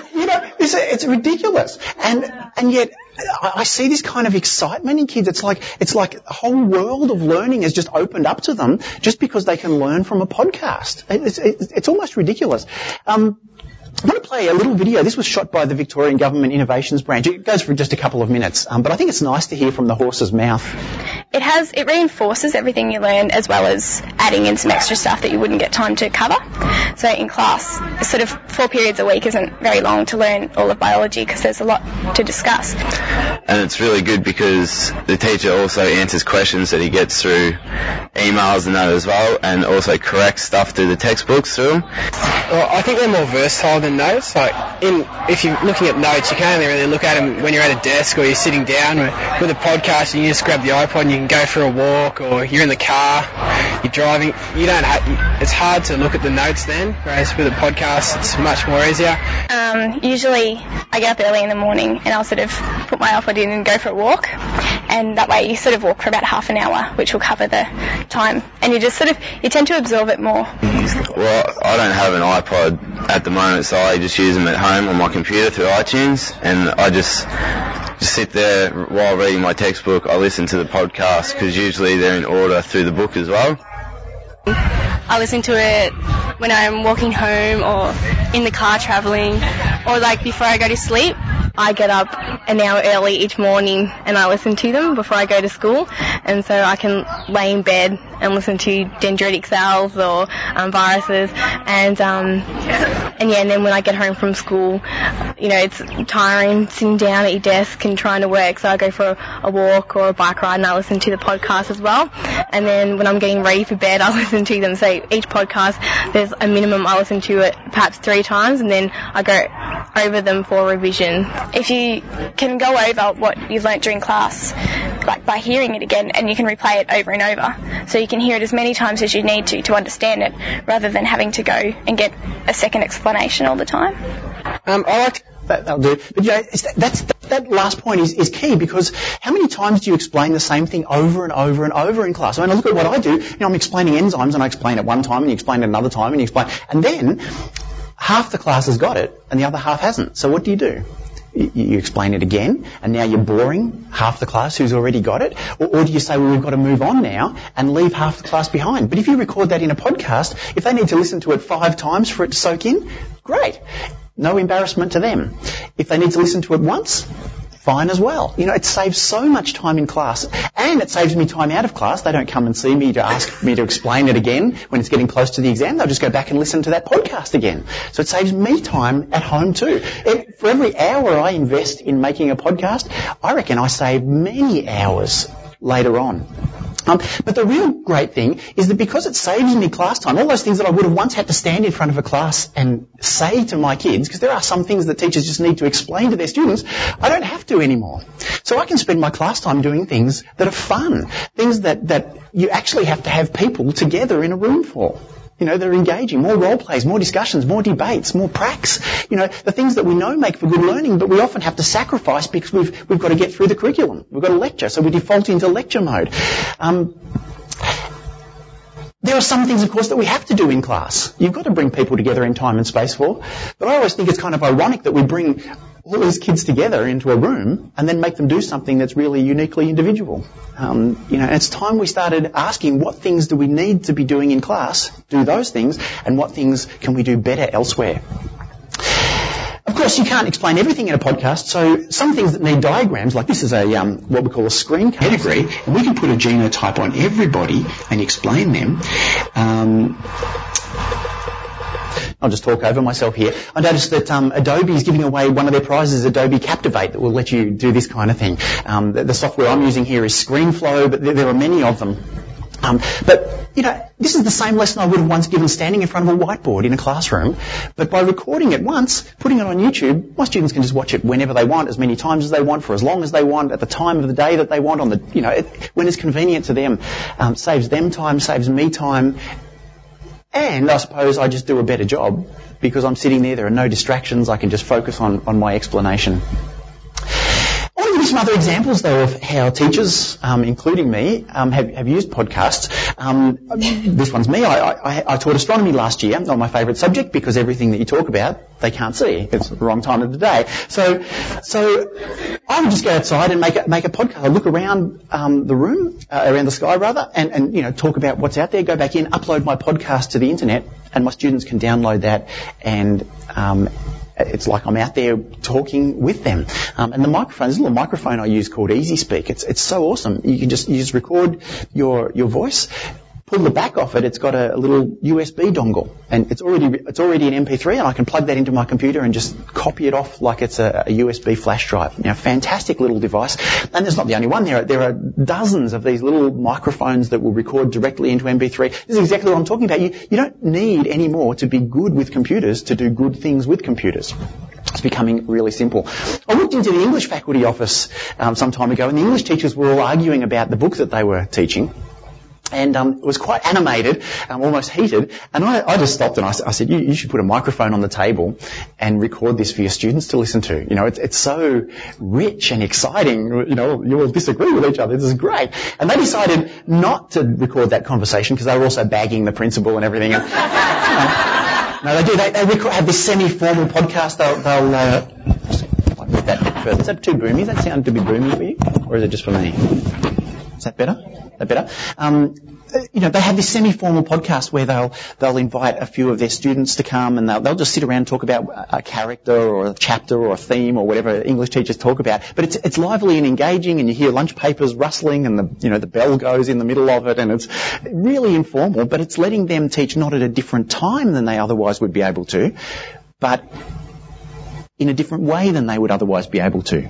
think, you know, it's, it's ridiculous. And, and yet, I see this kind of excitement in kids. It's like, it's like a whole world of learning has just opened up to them just because they can learn from a podcast. It's, it's, it's almost ridiculous. Um, I want to play a little video. This was shot by the Victorian Government Innovations Branch. It goes for just a couple of minutes, um, but I think it's nice to hear from the horse's mouth. It has, it reinforces everything you learn as well as adding in some extra stuff that you wouldn't get time to cover. So in class, sort of four periods a week isn't very long to learn all of biology because there's a lot to discuss. And it's really good because the teacher also answers questions that he gets through emails and that as well, and also corrects stuff through the textbooks through. Well, I think they're more versatile than notes. Like in, if you're looking at notes, you can't really look at them when you're at a desk or you're sitting down. With a podcast, you just grab the iPod and you can go for a walk, or you're in the car, you're driving. You don't have, it's hard to look at the notes then, whereas with a podcast, it's much more easier. Um, usually, I get up early in the morning and I'll sort of put my iPod in and go for a walk, and that way you sort of walk for about half an hour, which will cover the time, and you just sort of you tend to absorb it more. Well, I don't have an iPod at the moment, so I just use them at home on my computer through iTunes, and I just, just sit there while reading my textbook. I listen to the podcast because usually they're in order through the book as well. I listen to it when I'm walking home or in the car travelling, or like before I go to sleep. I get up an hour early each morning and I listen to them before I go to school, and so I can lay in bed and listen to dendritic cells or um, viruses, and um, and yeah, and then when I get home from school, you know, it's tiring sitting down at your desk and trying to work, so I go for a walk or a bike ride and I listen to the podcast as well. And then when I'm getting ready for bed, I listen to them. So each podcast, there's a minimum I listen to it perhaps three times, and then I go over them for revision. If you can go over what you've learnt during class, like by hearing it again, and you can replay it over and over, so you can hear it as many times as you need to to understand it, rather than having to go and get a second explanation all the time. Um, I like to- that, that'll do. But yeah, you know, that's that, that last point is, is key, because how many times do you explain the same thing over and over and over in class? I mean, I look at what I do. You know, I'm explaining enzymes, and I explain it one time, and you explain it another time, and you explain, and then half the class has got it, and the other half hasn't. So what do you do? you explain it again, and now you're boring half the class who's already got it? Or, or do you say, well, we've got to move on now and leave half the class behind? But if you record that in a podcast, if they need to listen to it five times for it to soak in, great. No embarrassment to them. If they need to listen to it once, fine as well. You know, it saves so much time in class, and it saves me time out of class. They don't come and see me to ask me to explain it again when it's getting close to the exam. They'll just go back and listen to that podcast again. So it saves me time at home too. It, for every hour I invest in making a podcast, I reckon I save many hours later on. Um, but the real great thing is that because it saves me class time, all those things that I would have once had to stand in front of a class and say to my kids, because there are some things that teachers just need to explain to their students, I don't have to anymore. So I can spend my class time doing things that are fun, things that, that you actually have to have people together in a room for. You know, they're engaging, more role plays, more discussions, more debates, more pracs. You know, the things that we know make for good learning, but we often have to sacrifice because we've we've got to get through the curriculum. We've got to lecture, so we default into lecture mode. Um, there are some things, of course, that we have to do in class. You've got to bring people together in time and space for. But I always think it's kind of ironic that we bring all these kids together into a room and then make them do something that's really uniquely individual. Um, you know, it's time we started asking what things do we need to be doing in class, do those things, and what things can we do better elsewhere. Of course, you can't explain everything in a podcast, so some things that need diagrams, like this is a um, what we call a screencast. Pedigree, and we can put a genotype on everybody and explain them. Um, I'll just talk over myself here. I noticed that um, Adobe is giving away one of their prizes, Adobe Captivate, that will let you do this kind of thing. Um, the, the software I'm using here is ScreenFlow, but there, there are many of them. Um, but, you know, this is the same lesson I would have once given standing in front of a whiteboard in a classroom. But by recording it once, putting it on YouTube, my students can just watch it whenever they want, as many times as they want, for as long as they want, at the time of the day that they want, on the, you know, it, when it's convenient to them. Um, saves them time, saves me time. And I suppose I just do a better job because I'm sitting there, there are no distractions, I can just focus on, on my explanation. I want to give you some other examples, though, of how teachers, um, including me, um, have, have used podcasts. Um, this one's me. I, I, I taught astronomy last year, not my favourite subject because everything that you talk about, they can't see. It's the wrong time of the day. So so I would just go outside and make a, make a podcast. I look around um, the room, uh, around the sky rather, and, and you know talk about what's out there, go back in, upload my podcast to the internet, and my students can download that, and um, it's like I'm out there talking with them. Um, and the microphone, there's a little microphone I use called EasySpeak. It's it's so awesome. You can just you just record your your voice, pull the back off it, it's got a, a little U S B dongle, and it's already it's already an M P three, and I can plug that into my computer and just copy it off like it's a, a U S B flash drive. Now, fantastic little device, and it's not the only one. There are, there are dozens of these little microphones that will record directly into M P three. This is exactly what I'm talking about. You you don't need any more to be good with computers to do good things with computers. It's becoming really simple. I walked into the English faculty office um, some time ago, and the English teachers were all arguing about the book that they were teaching. And um, it was quite animated, um, almost heated. And I, I just stopped and I, I said, you, you should put a microphone on the table and record this for your students to listen to. You know, it's, it's so rich and exciting. You know, you will disagree with each other. This is great. And they decided not to record that conversation because they were also bagging the principal and everything. And, you know, no, they do. They, they record, have this semi-formal podcast. They'll, they'll uh, I'll read that bit further. Is that too boomy? Does that sound to be boomy for you? Or is it just for me? Is that better? Is that better? Um, you know, they have this semi-formal podcast where they'll they'll invite a few of their students to come, and they'll, they'll just sit around and talk about a character or a chapter or a theme or whatever English teachers talk about. But it's it's lively and engaging, and you hear lunch papers rustling, and the you know the bell goes in the middle of it, and it's really informal. But it's letting them teach not at a different time than they otherwise would be able to, but in a different way than they would otherwise be able to.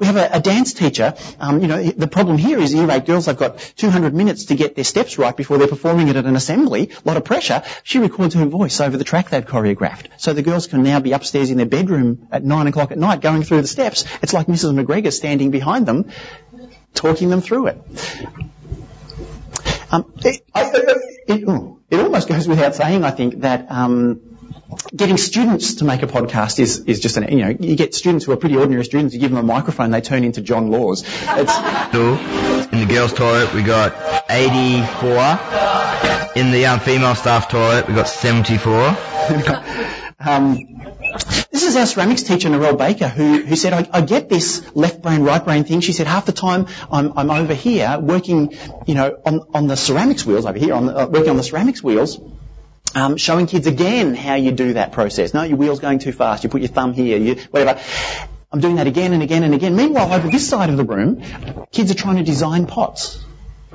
We have a, a dance teacher. Um, you know, the problem here is E-rate girls have got two hundred minutes to get their steps right before they're performing it at an assembly. A lot of pressure. She records her voice over the track they've choreographed. So the girls can now be upstairs in their bedroom at nine o'clock at night going through the steps. It's like Missus McGregor standing behind them, talking them through it. Um, it, I, it, it almost goes without saying, I think, that... Um, Getting students to make a podcast is, is just an, you know, you get students who are pretty ordinary students, you give them a microphone, they turn into John Laws. It's... In the girls' toilet, we got eighty-four. In the um, female staff toilet, we got seventy-four. um, this is is our ceramics teacher, Narelle Baker, who, who said, I, I get this left brain, right brain thing. She said, half the time I'm, I'm over here working, you know, on, on the ceramics wheels over here, on the, uh, working on the ceramics wheels, um, showing kids again how you do that process. No, your wheel's going too fast. You put your thumb here, you, whatever. I'm doing that again and again and again. Meanwhile, over this side of the room, kids are trying to design pots.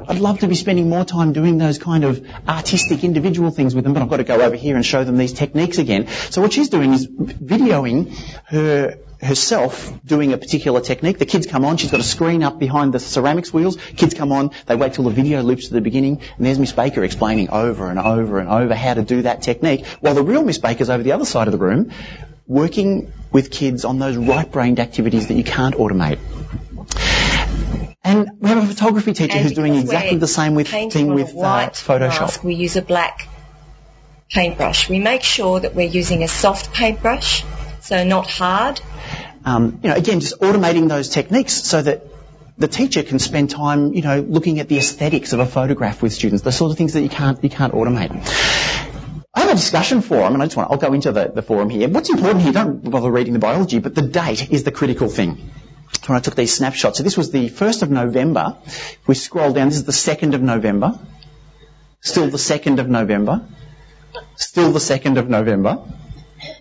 I'd love to be spending more time doing those kind of artistic individual things with them, but I've got to go over here and show them these techniques again. So what she's doing is videoing her herself doing a particular technique. The kids come on, she's got a screen up behind the ceramics wheels. Kids come on, they wait till the video loops to the beginning, and there's Miss Baker explaining over and over and over how to do that technique, while the real Miss Baker's over the other side of the room working with kids on those right-brained activities that you can't automate. And we have a photography teacher and who's doing exactly the same with thing with uh, Photoshop. Mask, we use a black paintbrush. We make sure that we're using a soft paintbrush, so not hard. Um, you know, again, just automating those techniques so that the teacher can spend time, you know, looking at the aesthetics of a photograph with students, the sort of things that you can't you can't automate. I have a discussion forum, and I just want I'll go into the, the forum here. What's important here? Don't bother reading the biology, but the date is the critical thing. When I took these snapshots, so this was the first of November. If we scroll down, this is the second of November, still the second of November, still the second of November,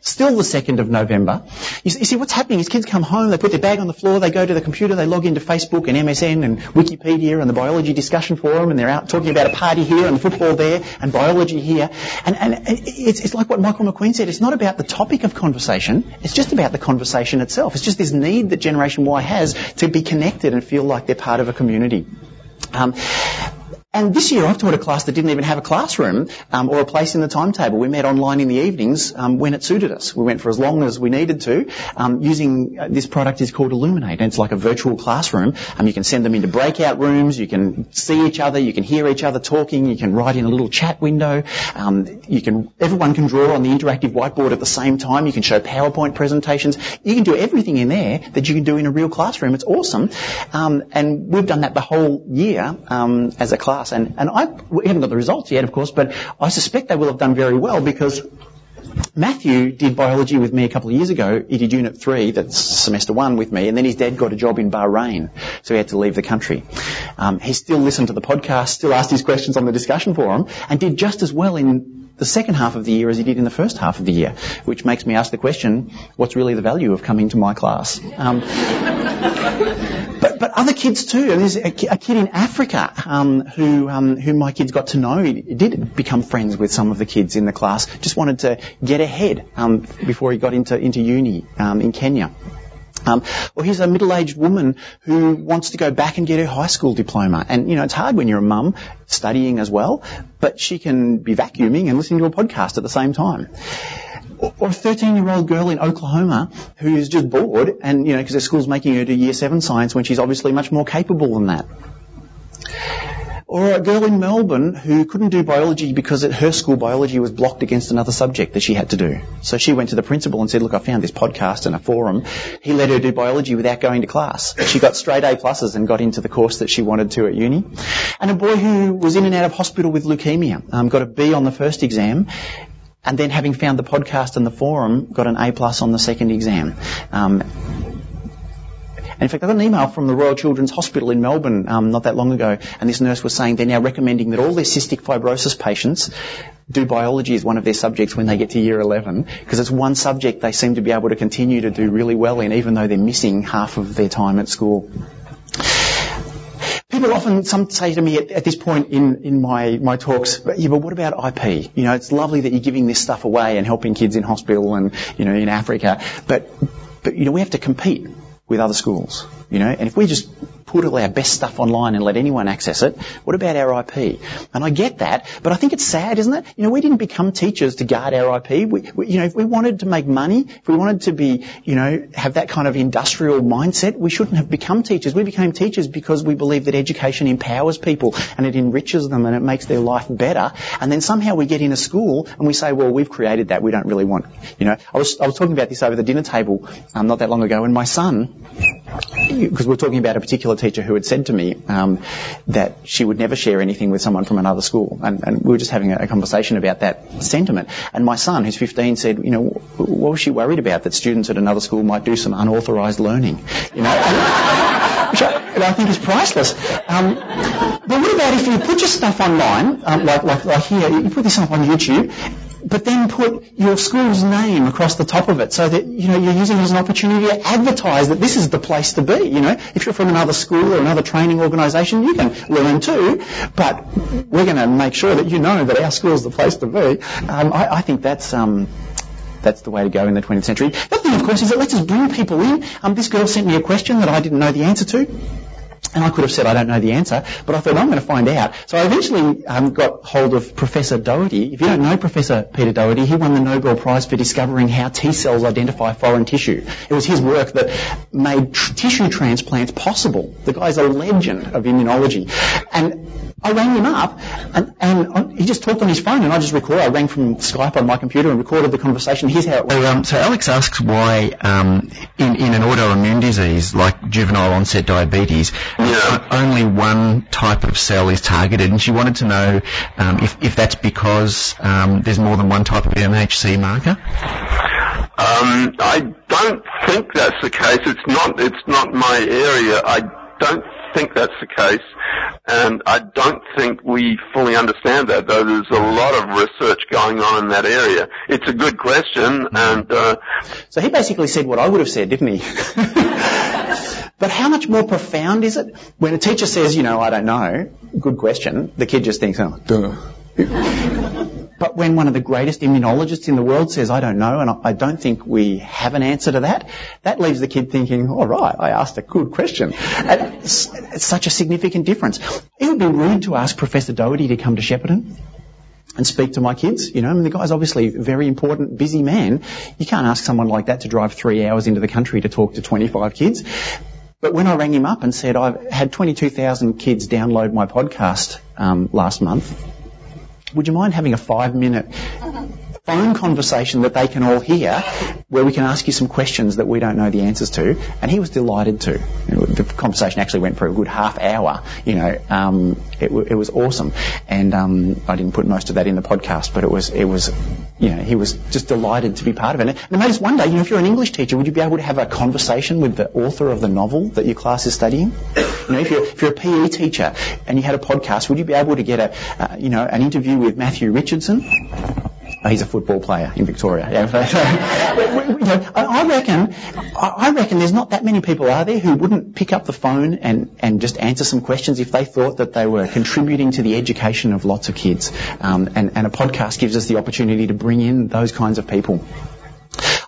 still the second of November. You see, what's happening is kids come home, they put their bag on the floor, they go to the computer, they log into Facebook and M S N and Wikipedia and the biology discussion forum, and they're out talking about a party here and football there and biology here. And, and it's, it's like what Michael McQueen said, it's not about the topic of conversation, it's just about the conversation itself. It's just this need that Generation Y has to be connected and feel like they're part of a community. Um, And this year I've taught a class that didn't even have a classroom um, or a place in the timetable. We met online in the evenings um, when it suited us. We went for as long as we needed to um, using uh, this product is called Illuminate, and it's like a virtual classroom. Um, you can send them into breakout rooms, you can see each other, you can hear each other talking, you can write in a little chat window. Um, you can everyone can draw on the interactive whiteboard at the same time. You can show PowerPoint presentations. You can do everything in there that you can do in a real classroom. It's awesome. Um, and we've done that the whole year um, as a class. And, and I, we haven't got the results yet, of course, but I suspect they will have done very well, because Matthew did biology with me a couple of years ago. He did Unit three, that's semester one, with me, and then his dad got a job in Bahrain, so he had to leave the country. Um, he still listened to the podcast, still asked his questions on the discussion forum, and did just as well in the second half of the year as he did in the first half of the year, which makes me ask the question, what's really the value of coming to my class? Um, But, but other kids too. And there's a, a kid in Africa um, who um, who my kids got to know. He did become friends with some of the kids in the class. Just wanted to get ahead um, before he got into into uni um, in Kenya. Um, or here's a middle-aged woman who wants to go back and get her high school diploma. And, you know, it's hard when you're a mum studying as well, but she can be vacuuming and listening to a podcast at the same time. Or a thirteen-year-old girl in Oklahoma who's just bored, and, you know, because her school's making her do year seven science when she's obviously much more capable than that. Or a girl in Melbourne who couldn't do biology because at her school biology was blocked against another subject that she had to do. So she went to the principal and said, look, I found this podcast and a forum. He let her do biology without going to class. She got straight A pluses and got into the course that she wanted to at uni. And a boy who was in and out of hospital with leukemia, um, got a B on the first exam, and then, having found the podcast and the forum, got an A plus on the second exam. Um, and in fact, I got an email from the Royal Children's Hospital in Melbourne um, not that long ago, and this nurse was saying they're now recommending that all their cystic fibrosis patients do biology as one of their subjects when they get to year eleven, because it's one subject they seem to be able to continue to do really well in, even though they're missing half of their time at school. People often some say to me at, at this point in, in my, my talks, but, yeah, but what about I P? You know, it's lovely that you're giving this stuff away and helping kids in hospital and, you know, in Africa, but, but you know, we have to compete with other schools, you know, and if we just put all our best stuff online and let anyone access it, what about our I P? And I get that, but I think it's sad, isn't it? You know, we didn't become teachers to guard our I P. We, we, you know, if we wanted to make money, if we wanted to be, you know, have that kind of industrial mindset, we shouldn't have become teachers. We became teachers because we believe that education empowers people and it enriches them and it makes their life better. And then somehow we get in a school and we say, well, we've created that. We don't really want, you know, I was, I was talking about this over the dinner table um, not that long ago, and my son because we're talking about a particular teacher who had said to me um, that she would never share anything with someone from another school, and, and we were just having a conversation about that sentiment. And my son, who's fifteen, said, you know, what was she worried about, that students at another school might do some unauthorised learning, you know? Which I, I think is priceless. Um, but what about if you put your stuff online, um, like, like like here, you put this up on YouTube, but then put your school's name across the top of it, so that, you know, you're using it as an opportunity to advertise that this is the place to be. You know, if you're from another school or another training organisation, you can learn too, but we're going to make sure that you know that our school's the place to be. Um, I, I think that's. Um, That's the way to go in the twentieth century. The other thing, of course, is that let's just bring people in. Um, this girl sent me a question that I didn't know the answer to. And I could have said, I don't know the answer, but I thought, well, I'm going to find out. So I eventually um, got hold of Professor Doherty. If you don't know Professor Peter Doherty, he won the Nobel Prize for discovering how T cells identify foreign tissue. It was his work that made tr- tissue transplants possible. The guy's a legend of immunology. And I rang him up, and, and he just talked on his phone, and I just recorded. I rang from Skype on my computer and recorded the conversation. Here's how it went. Um, so Alex asks why, um, in, in an autoimmune disease like juvenile onset diabetes, yeah. only one type of cell is targeted, and she wanted to know um, if, if that's because um, there's more than one type of M H C marker. Um, I don't think that's the case. It's not. It's not my area. I don't. I think that's the case, and I don't think we fully understand that, though there's a lot of research going on in that area. It's a good question, and uh... so he basically said what I would have said, didn't he? But how much more profound is it when a teacher says, you know, I don't know, good question, the kid just thinks, oh, duh. But when one of the greatest immunologists in the world says, I don't know, and I don't think we have an answer to that, that leaves the kid thinking, all right, I asked a good question. And it's, it's such a significant difference. It would be rude to ask Professor Doherty to come to Shepparton and speak to my kids. You know, I mean, the guy's obviously a very important, busy man. You can't ask someone like that to drive three hours into the country to talk to twenty-five kids. But when I rang him up and said, I've had twenty-two thousand kids download my podcast um, last month, would you mind having a five-minute phone conversation that they can all hear, where we can ask you some questions that we don't know the answers to? And he was delighted to. The conversation actually went for a good half hour. You know, um, it, w- it was awesome. And um, I didn't put most of that in the podcast, but it was, it was, you know, he was just delighted to be part of it. And it made us wonder, you know, if you're an English teacher, would you be able to have a conversation with the author of the novel that your class is studying? You know, if you're, if you're a P E teacher and you had a podcast, would you be able to get a, uh, you know, an interview with Matthew Richardson? Oh, he's a football player in Victoria. Yeah, so, you know, I reckon, I reckon there's not that many people, are there, who wouldn't pick up the phone and, and just answer some questions if they thought that they were contributing to the education of lots of kids. Um, and, and a podcast gives us the opportunity to bring in those kinds of people.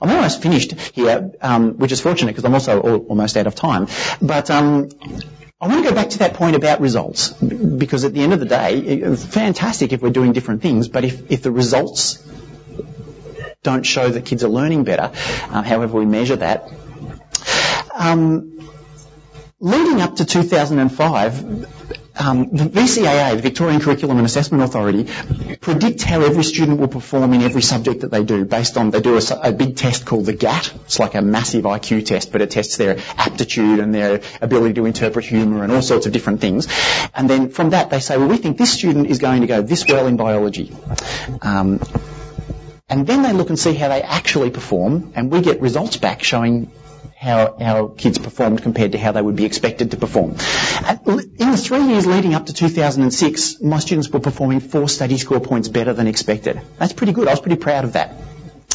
I'm almost finished here, um, which is fortunate because I'm also all, almost out of time. But um, I want to go back to that point about results, because at the end of the day, it's fantastic if we're doing different things, but if, if the results don't show that kids are learning better, uh, however we measure that, um, leading up to two thousand five, Um, the V C A A, the Victorian Curriculum and Assessment Authority, predicts how every student will perform in every subject that they do based on, they do a, a big test called the G A T. It's like a massive I Q test, but it tests their aptitude and their ability to interpret humour and all sorts of different things. And then from that they say, well, we think this student is going to go this well in biology. Um, and then they look and see how they actually perform, and we get results back showing how our kids performed compared to how they would be expected to perform. In the three years leading up to two thousand six, my students were performing four study score points better than expected. That's pretty good. I was pretty proud of that.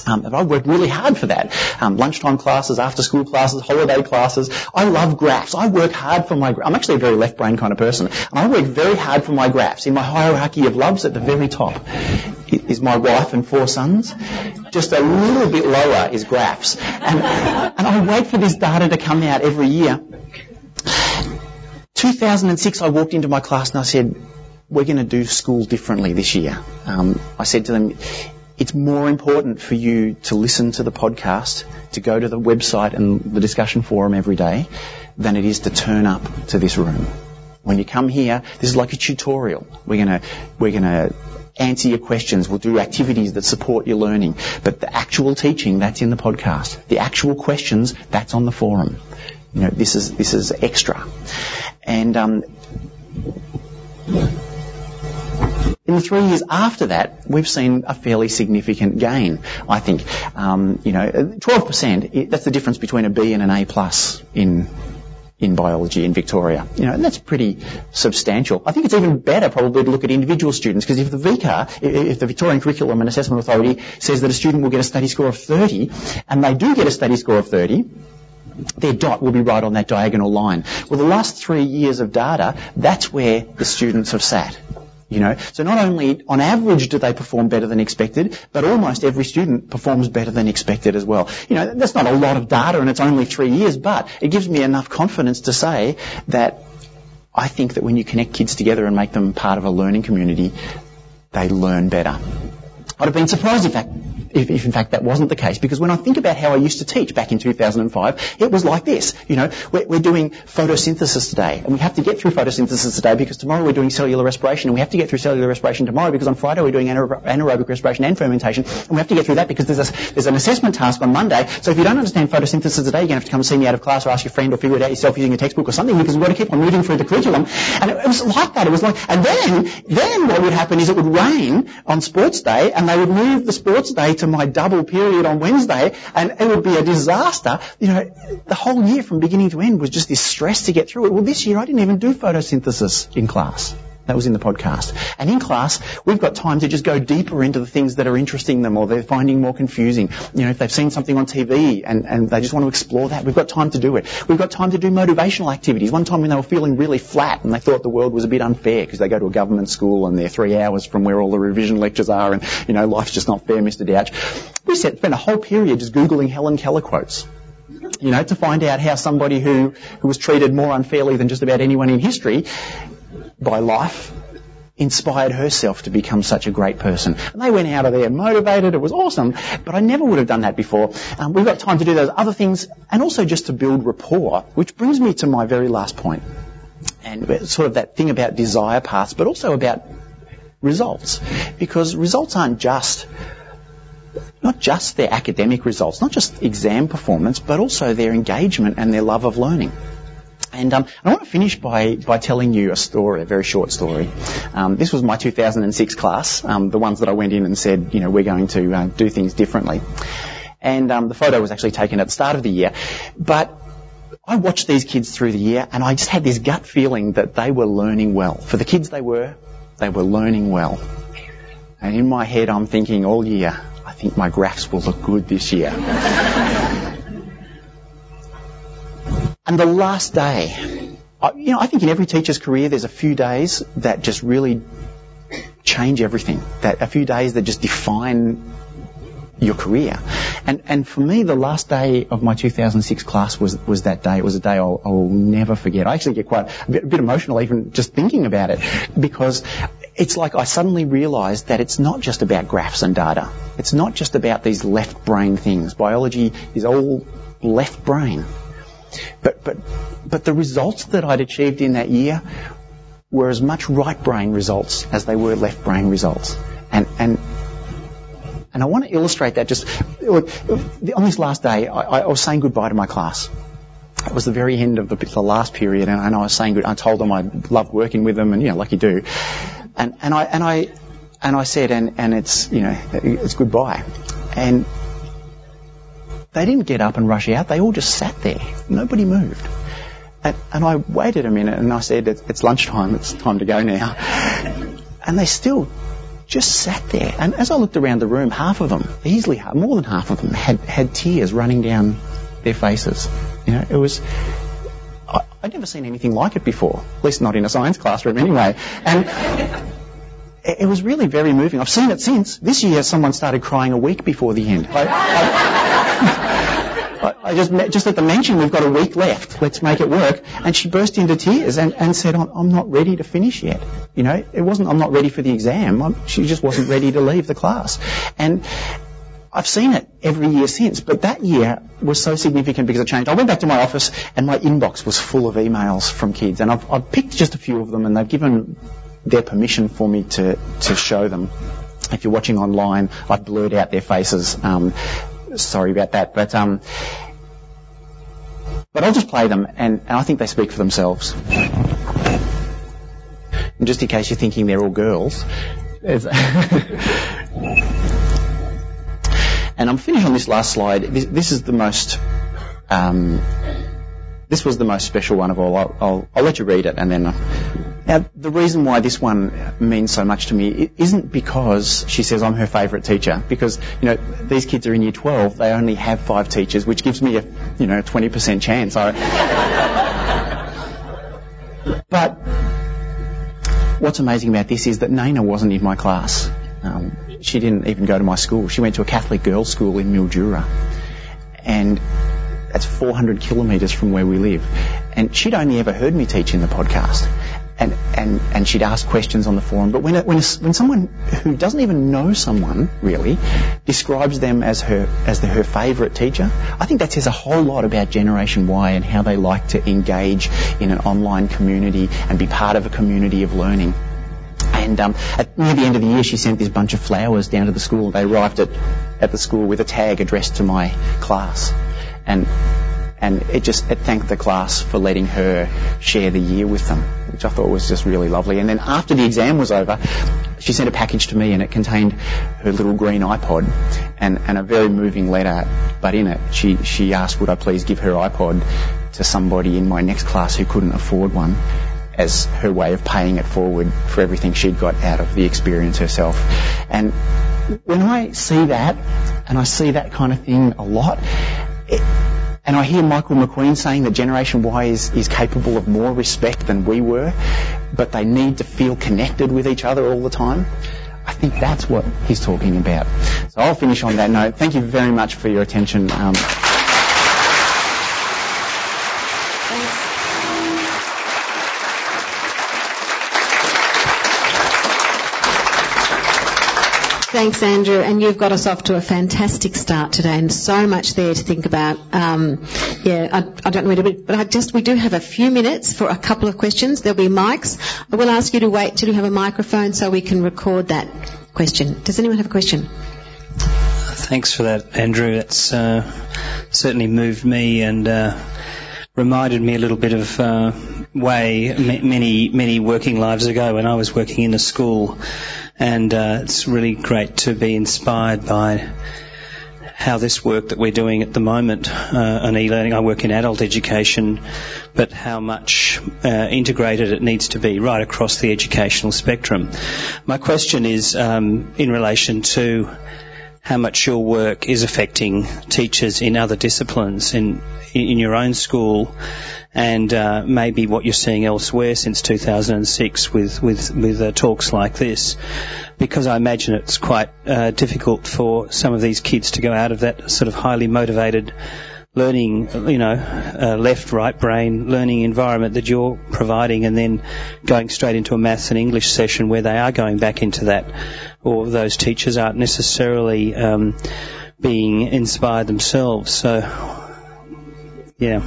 Um, and I worked really hard for that. Um, lunchtime classes, after-school classes, holiday classes. I love graphs. I work hard for my graphs. I'm actually a very left-brain kind of person. And I work very hard for my graphs. In my hierarchy of loves, at the very top is my wife and four sons. Just a little bit lower is graphs. And, and I wait for this data to come out every year. two thousand six, I walked into my class and I said, we're going to do school differently this year. Um, I said to them, it's more important for you to listen to the podcast, to go to the website and the discussion forum every day, than it is to turn up to this room. When you come here, this is like a tutorial. We're going to we're going to answer your questions. We'll do activities that support your learning. But the actual teaching, that's in the podcast. The actual questions, that's on the forum. You know, this is this is extra. And um, in the three years after that, we've seen a fairly significant gain, I think. Um, you know, twelve percent, that's the difference between a B and an A plus in in biology in Victoria. You know, and that's pretty substantial. I think it's even better probably to look at individual students, because if the V C A A, if the Victorian Curriculum and Assessment Authority says that a student will get a study score of thirty, and they do get a study score of thirty, their dot will be right on that diagonal line. Well, the last three years of data, that's where the students have sat. You know, so not only on average do they perform better than expected, but almost every student performs better than expected as well. You know, that's not a lot of data and it's only three years, but it gives me enough confidence to say that I think that when you connect kids together and make them part of a learning community, they learn better. I'd have been surprised if, that, if, if in fact that wasn't the case, because when I think about how I used to teach back in two thousand five, it was like this. You know, we're, we're doing photosynthesis today, and we have to get through photosynthesis today because tomorrow we're doing cellular respiration, and we have to get through cellular respiration tomorrow because on Friday we're doing anaer- anaerobic respiration and fermentation, and we have to get through that because there's, a, there's an assessment task on Monday. So if you don't understand photosynthesis today, you're going to have to come and see me out of class or ask your friend or figure it out yourself using a textbook or something, because we've got to keep on moving through the curriculum. And it, it was like that. It was like, and then, then what would happen is it would rain on sports day, and they would move the sports day to my double period on Wednesday, and it would be a disaster. You know, the whole year from beginning to end was just this stress to get through it. Well, this year I didn't even do photosynthesis in class. That was in the podcast. And in class, we've got time to just go deeper into the things that are interesting them or they're finding more confusing. You know, if they've seen something on T V and, and they just want to explore that, we've got time to do it. We've got time to do motivational activities. One time when they were feeling really flat and they thought the world was a bit unfair because they go to a government school and they're three hours from where all the revision lectures are and, you know, life's just not fair, Mister Douch. We spent a whole period just Googling Helen Keller quotes. You know, to find out how somebody who, who was treated more unfairly than just about anyone in history by life inspired herself to become such a great person. And they went out of there motivated. It was awesome, but I never would have done that before. Um, we've got time to do those other things and also just to build rapport, which brings me to my very last point, and sort of that thing about desire paths, but also about results, because results aren't just... not just their academic results, not just exam performance, but also their engagement and their love of learning. And um, I want to finish by, by telling you a story, a very short story. Um, this was my two thousand six class, um, the ones that I went in and said, you know, we're going to uh, do things differently. And um, the photo was actually taken at the start of the year. But I watched these kids through the year, and I just had this gut feeling that they were learning well. For the kids they were, they were learning well. And in my head I'm thinking all year, I think my graphs will look good this year. And the last day, I, you know, I think in every teacher's career there's a few days that just really change everything, that a few days that just define your career. And and for me, the last day of my two thousand six class was was that day. It was a day I'll, I'll never forget. I actually get quite a bit, a bit emotional even just thinking about it, because it's like I suddenly realised that it's not just about graphs and data. It's not just about these left brain things. Biology is all left brain. But but but the results that I'd achieved in that year were as much right brain results as they were left brain results. And and and I want to illustrate that just... Look, on this last day, I, I was saying goodbye to my class. It was the very end of the, the last period, and, and I was saying good. I told them I loved working with them, and, you know, like you do. And, and I and I and I said, and, and it's, you know, it's goodbye. And they didn't get up and rush out. They all just sat there. Nobody moved. And, and I waited a minute, and I said, it's, it's lunchtime. It's time to go now. And they still just sat there. And as I looked around the room, half of them, easily more than half of them, had, had tears running down their faces. You know, it was... I, I'd never seen anything like it before, at least not in a science classroom anyway. And... it was really very moving. I've seen it since. This year, someone started crying a week before the end. I, I, I just, just at the mention, we've got a week left. Let's make it work. And she burst into tears and, and said, I'm not ready to finish yet. You know, it wasn't, I'm not ready for the exam. I'm, she just wasn't ready to leave the class. And I've seen it every year since. But that year was so significant because it changed. I went back to my office and my inbox was full of emails from kids. And I've, I've picked just a few of them, and they've given their permission for me to, to show them. If you're watching online, I blurred out their faces. Um, sorry about that. But um, But I'll just play them, and, and I think they speak for themselves. And just in case you're thinking they're all girls. And I'm finished on this last slide. This, this is the most... Um, this was the most special one of all. I'll, I'll, I'll let you read it, and then... Uh, now, the reason why this one means so much to me, it isn't because she says I'm her favourite teacher, because, you know, these kids are in year twelve, they only have five teachers, which gives me a, you know, twenty percent chance. I... But what's amazing about this is that Naina wasn't in my class. Um, she didn't even go to my school. She went to a Catholic girls' school in Mildura. And that's four hundred kilometres from where we live. And she'd only ever heard me teach in the podcast. And, and, and she'd ask questions on the forum. But when, it, when, when someone who doesn't even know someone, really, describes them as her as the, her favourite teacher, I think that says a whole lot about Generation Y and how they like to engage in an online community and be part of a community of learning. And um, at, near the end of the year, she sent this bunch of flowers down to the school. They arrived at, at the school with a tag addressed to my class. And... And it just it thanked the class for letting her share the year with them, which I thought was just really lovely. And then after the exam was over, she sent a package to me, and it contained her little green iPod and, and a very moving letter. But in it, she, she asked would I please give her iPod to somebody in my next class who couldn't afford one as her way of paying it forward for everything she'd got out of the experience herself. And when I see that, and I see that kind of thing a lot, it... And I hear Michael McQueen saying that Generation Y is, is capable of more respect than we were, but they need to feel connected with each other all the time. I think that's what he's talking about. So I'll finish on that note. Thank you very much for your attention. Um, Thanks, Andrew, and you've got us off to a fantastic start today, and so much there to think about. Um, yeah, I, I don't know where to be, but I just we do have a few minutes for a couple of questions. There'll be mics. I will ask you to wait till you have a microphone so we can record that question. Does anyone have a question? Thanks for that, Andrew. That's uh, certainly moved me and uh, reminded me a little bit of uh, way m- many many working lives ago when I was working in a school. And uh, it's really great to be inspired by how this work that we're doing at the moment uh, on e-learning. I work in adult education, but how much uh, integrated it needs to be right across the educational spectrum. My question is um, in relation to how much your work is affecting teachers in other disciplines, in in your own school, and uh, maybe what you're seeing elsewhere since two thousand six with with, with uh, talks like this, because I imagine it's quite uh, difficult for some of these kids to go out of that sort of highly motivated learning, you know, uh, left, right brain learning environment that you're providing, and then going straight into a maths and English session where they are going back into that, or those teachers aren't necessarily um, being inspired themselves. So, yeah.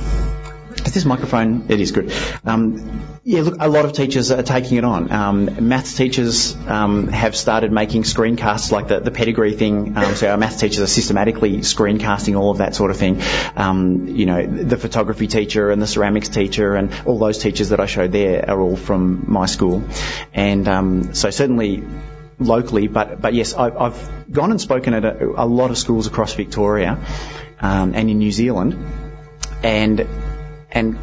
Is this microphone? It is good. Um, yeah, look, a lot of teachers are taking it on. Um, maths teachers um, have started making screencasts, like the, the pedigree thing. Um, so our maths teachers are systematically screencasting all of that sort of thing. Um, you know, the photography teacher and the ceramics teacher and all those teachers that I showed there are all from my school. And um, so certainly... locally, but but yes, I've, I've gone and spoken at a, a lot of schools across Victoria um, and in New Zealand, and and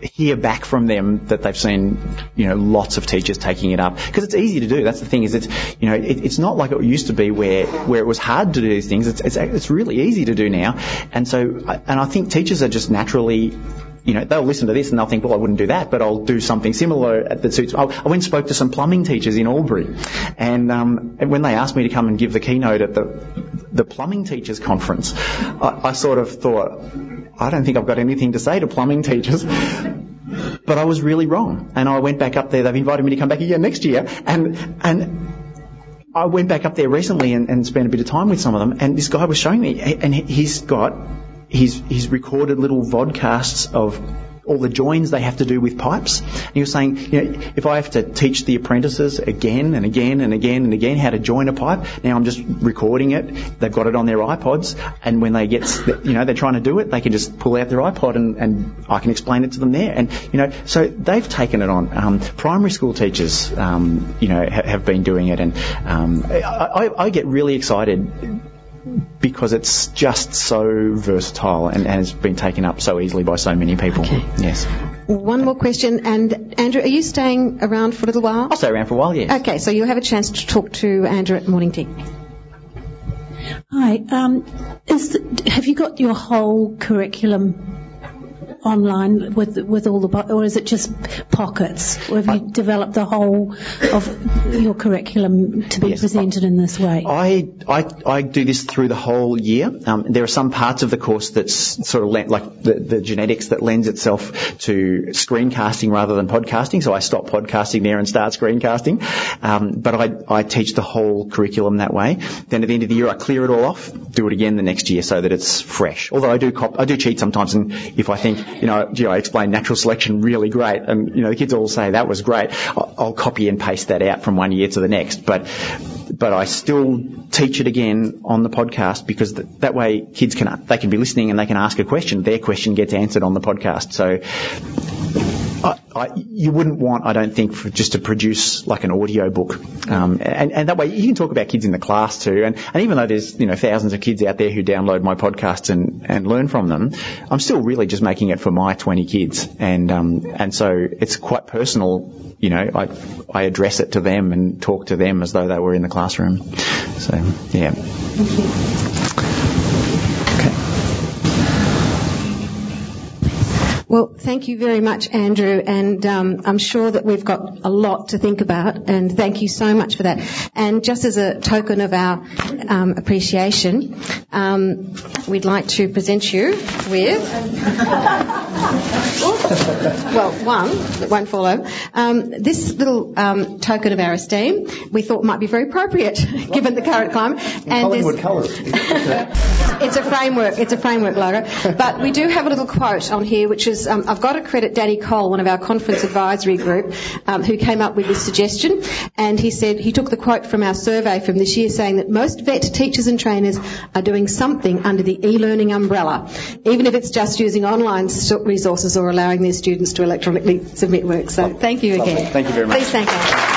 hear back from them that they've seen, you know, lots of teachers taking it up, because it's easy to do. That's the thing, is it's, you know, it, it's not like it used to be where where it was hard to do these things. It's, it's it's really easy to do now, and so and I think teachers are just naturally. You know, they'll listen to this and they'll think, well, I wouldn't do that, but I'll do something similar that suits me. I went and spoke to some plumbing teachers in Albury, and, um, and when they asked me to come and give the keynote at the the plumbing teachers conference, I, I sort of thought, I don't think I've got anything to say to plumbing teachers. But I was really wrong, and I went back up there. They've invited me to come back again next year, and and. I went back up there recently and, and spent a bit of time with some of them, and this guy was showing me, and he's got. He's he's recorded little vodcasts of all the joins they have to do with pipes. And he was saying, you know, if I have to teach the apprentices again and again and again and again how to join a pipe, now I'm just recording it. They've got it on their iPods, and when they get, you know, they're trying to do it, they can just pull out their iPod and, and I can explain it to them there. And, you know, so they've taken it on. Um, primary school teachers, um, you know, ha- have been doing it, and um, I, I, I get really excited because it's just so versatile and, and it's been taken up so easily by so many people. Okay. Yes. One more question, and Andrew, are you staying around for a little while? I'll stay around for a while, yes. Okay, so you'll have a chance to talk to Andrew at Morning Tea. Hi. Um, is the, have you got your whole curriculum online with with all the, or is it just pockets? Or have you developed the whole of your curriculum to be yes, presented I, in this way? I, I I do this through the whole year. Um, there are some parts of the course that's sort of le- like the, the genetics that lends itself to screencasting rather than podcasting. So I stop podcasting there and start screencasting. Um, but I I teach the whole curriculum that way. Then at the end of the year I clear it all off, do it again the next year so that it's fresh. Although I do cop, I do cheat sometimes, and if I think, you know, gee, I explained natural selection really great, and, you know, the kids all say that was great, I'll copy and paste that out from one year to the next. But but I still teach it again on the podcast, because th- that way kids can, they can be listening and they can ask a question. Their question gets answered on the podcast. So I, I, you wouldn't want, I don't think, for just to produce like an audio book. Um, and, and that way you can talk about kids in the class too. And, and even though there's, you know, thousands of kids out there who download my podcasts and, and learn from them, I'm still really just making it for my twenty kids. And, um, and so it's quite personal, you know, I, I address it to them and talk to them as though they were in the classroom. So, yeah. Thank you. Well, thank you very much, Andrew, and um, I'm sure that we've got a lot to think about, and thank you so much for that. And just as a token of our um, appreciation, um, we'd like to present you with, well, one, that won't fall over, um, this little um, token of our esteem we thought might be very appropriate given the current climate. And Collingwood colours. It's a framework, it's a framework logo, but we do have a little quote on here which is, Um, I've got to credit Danny Cole, one of our conference advisory group, um, who came up with this suggestion, and he said he took the quote from our survey from this year, saying that most vet teachers and trainers are doing something under the e-learning umbrella, even if it's just using online resources or allowing their students to electronically submit work. So thank you again. Thank you very much. Please thank us.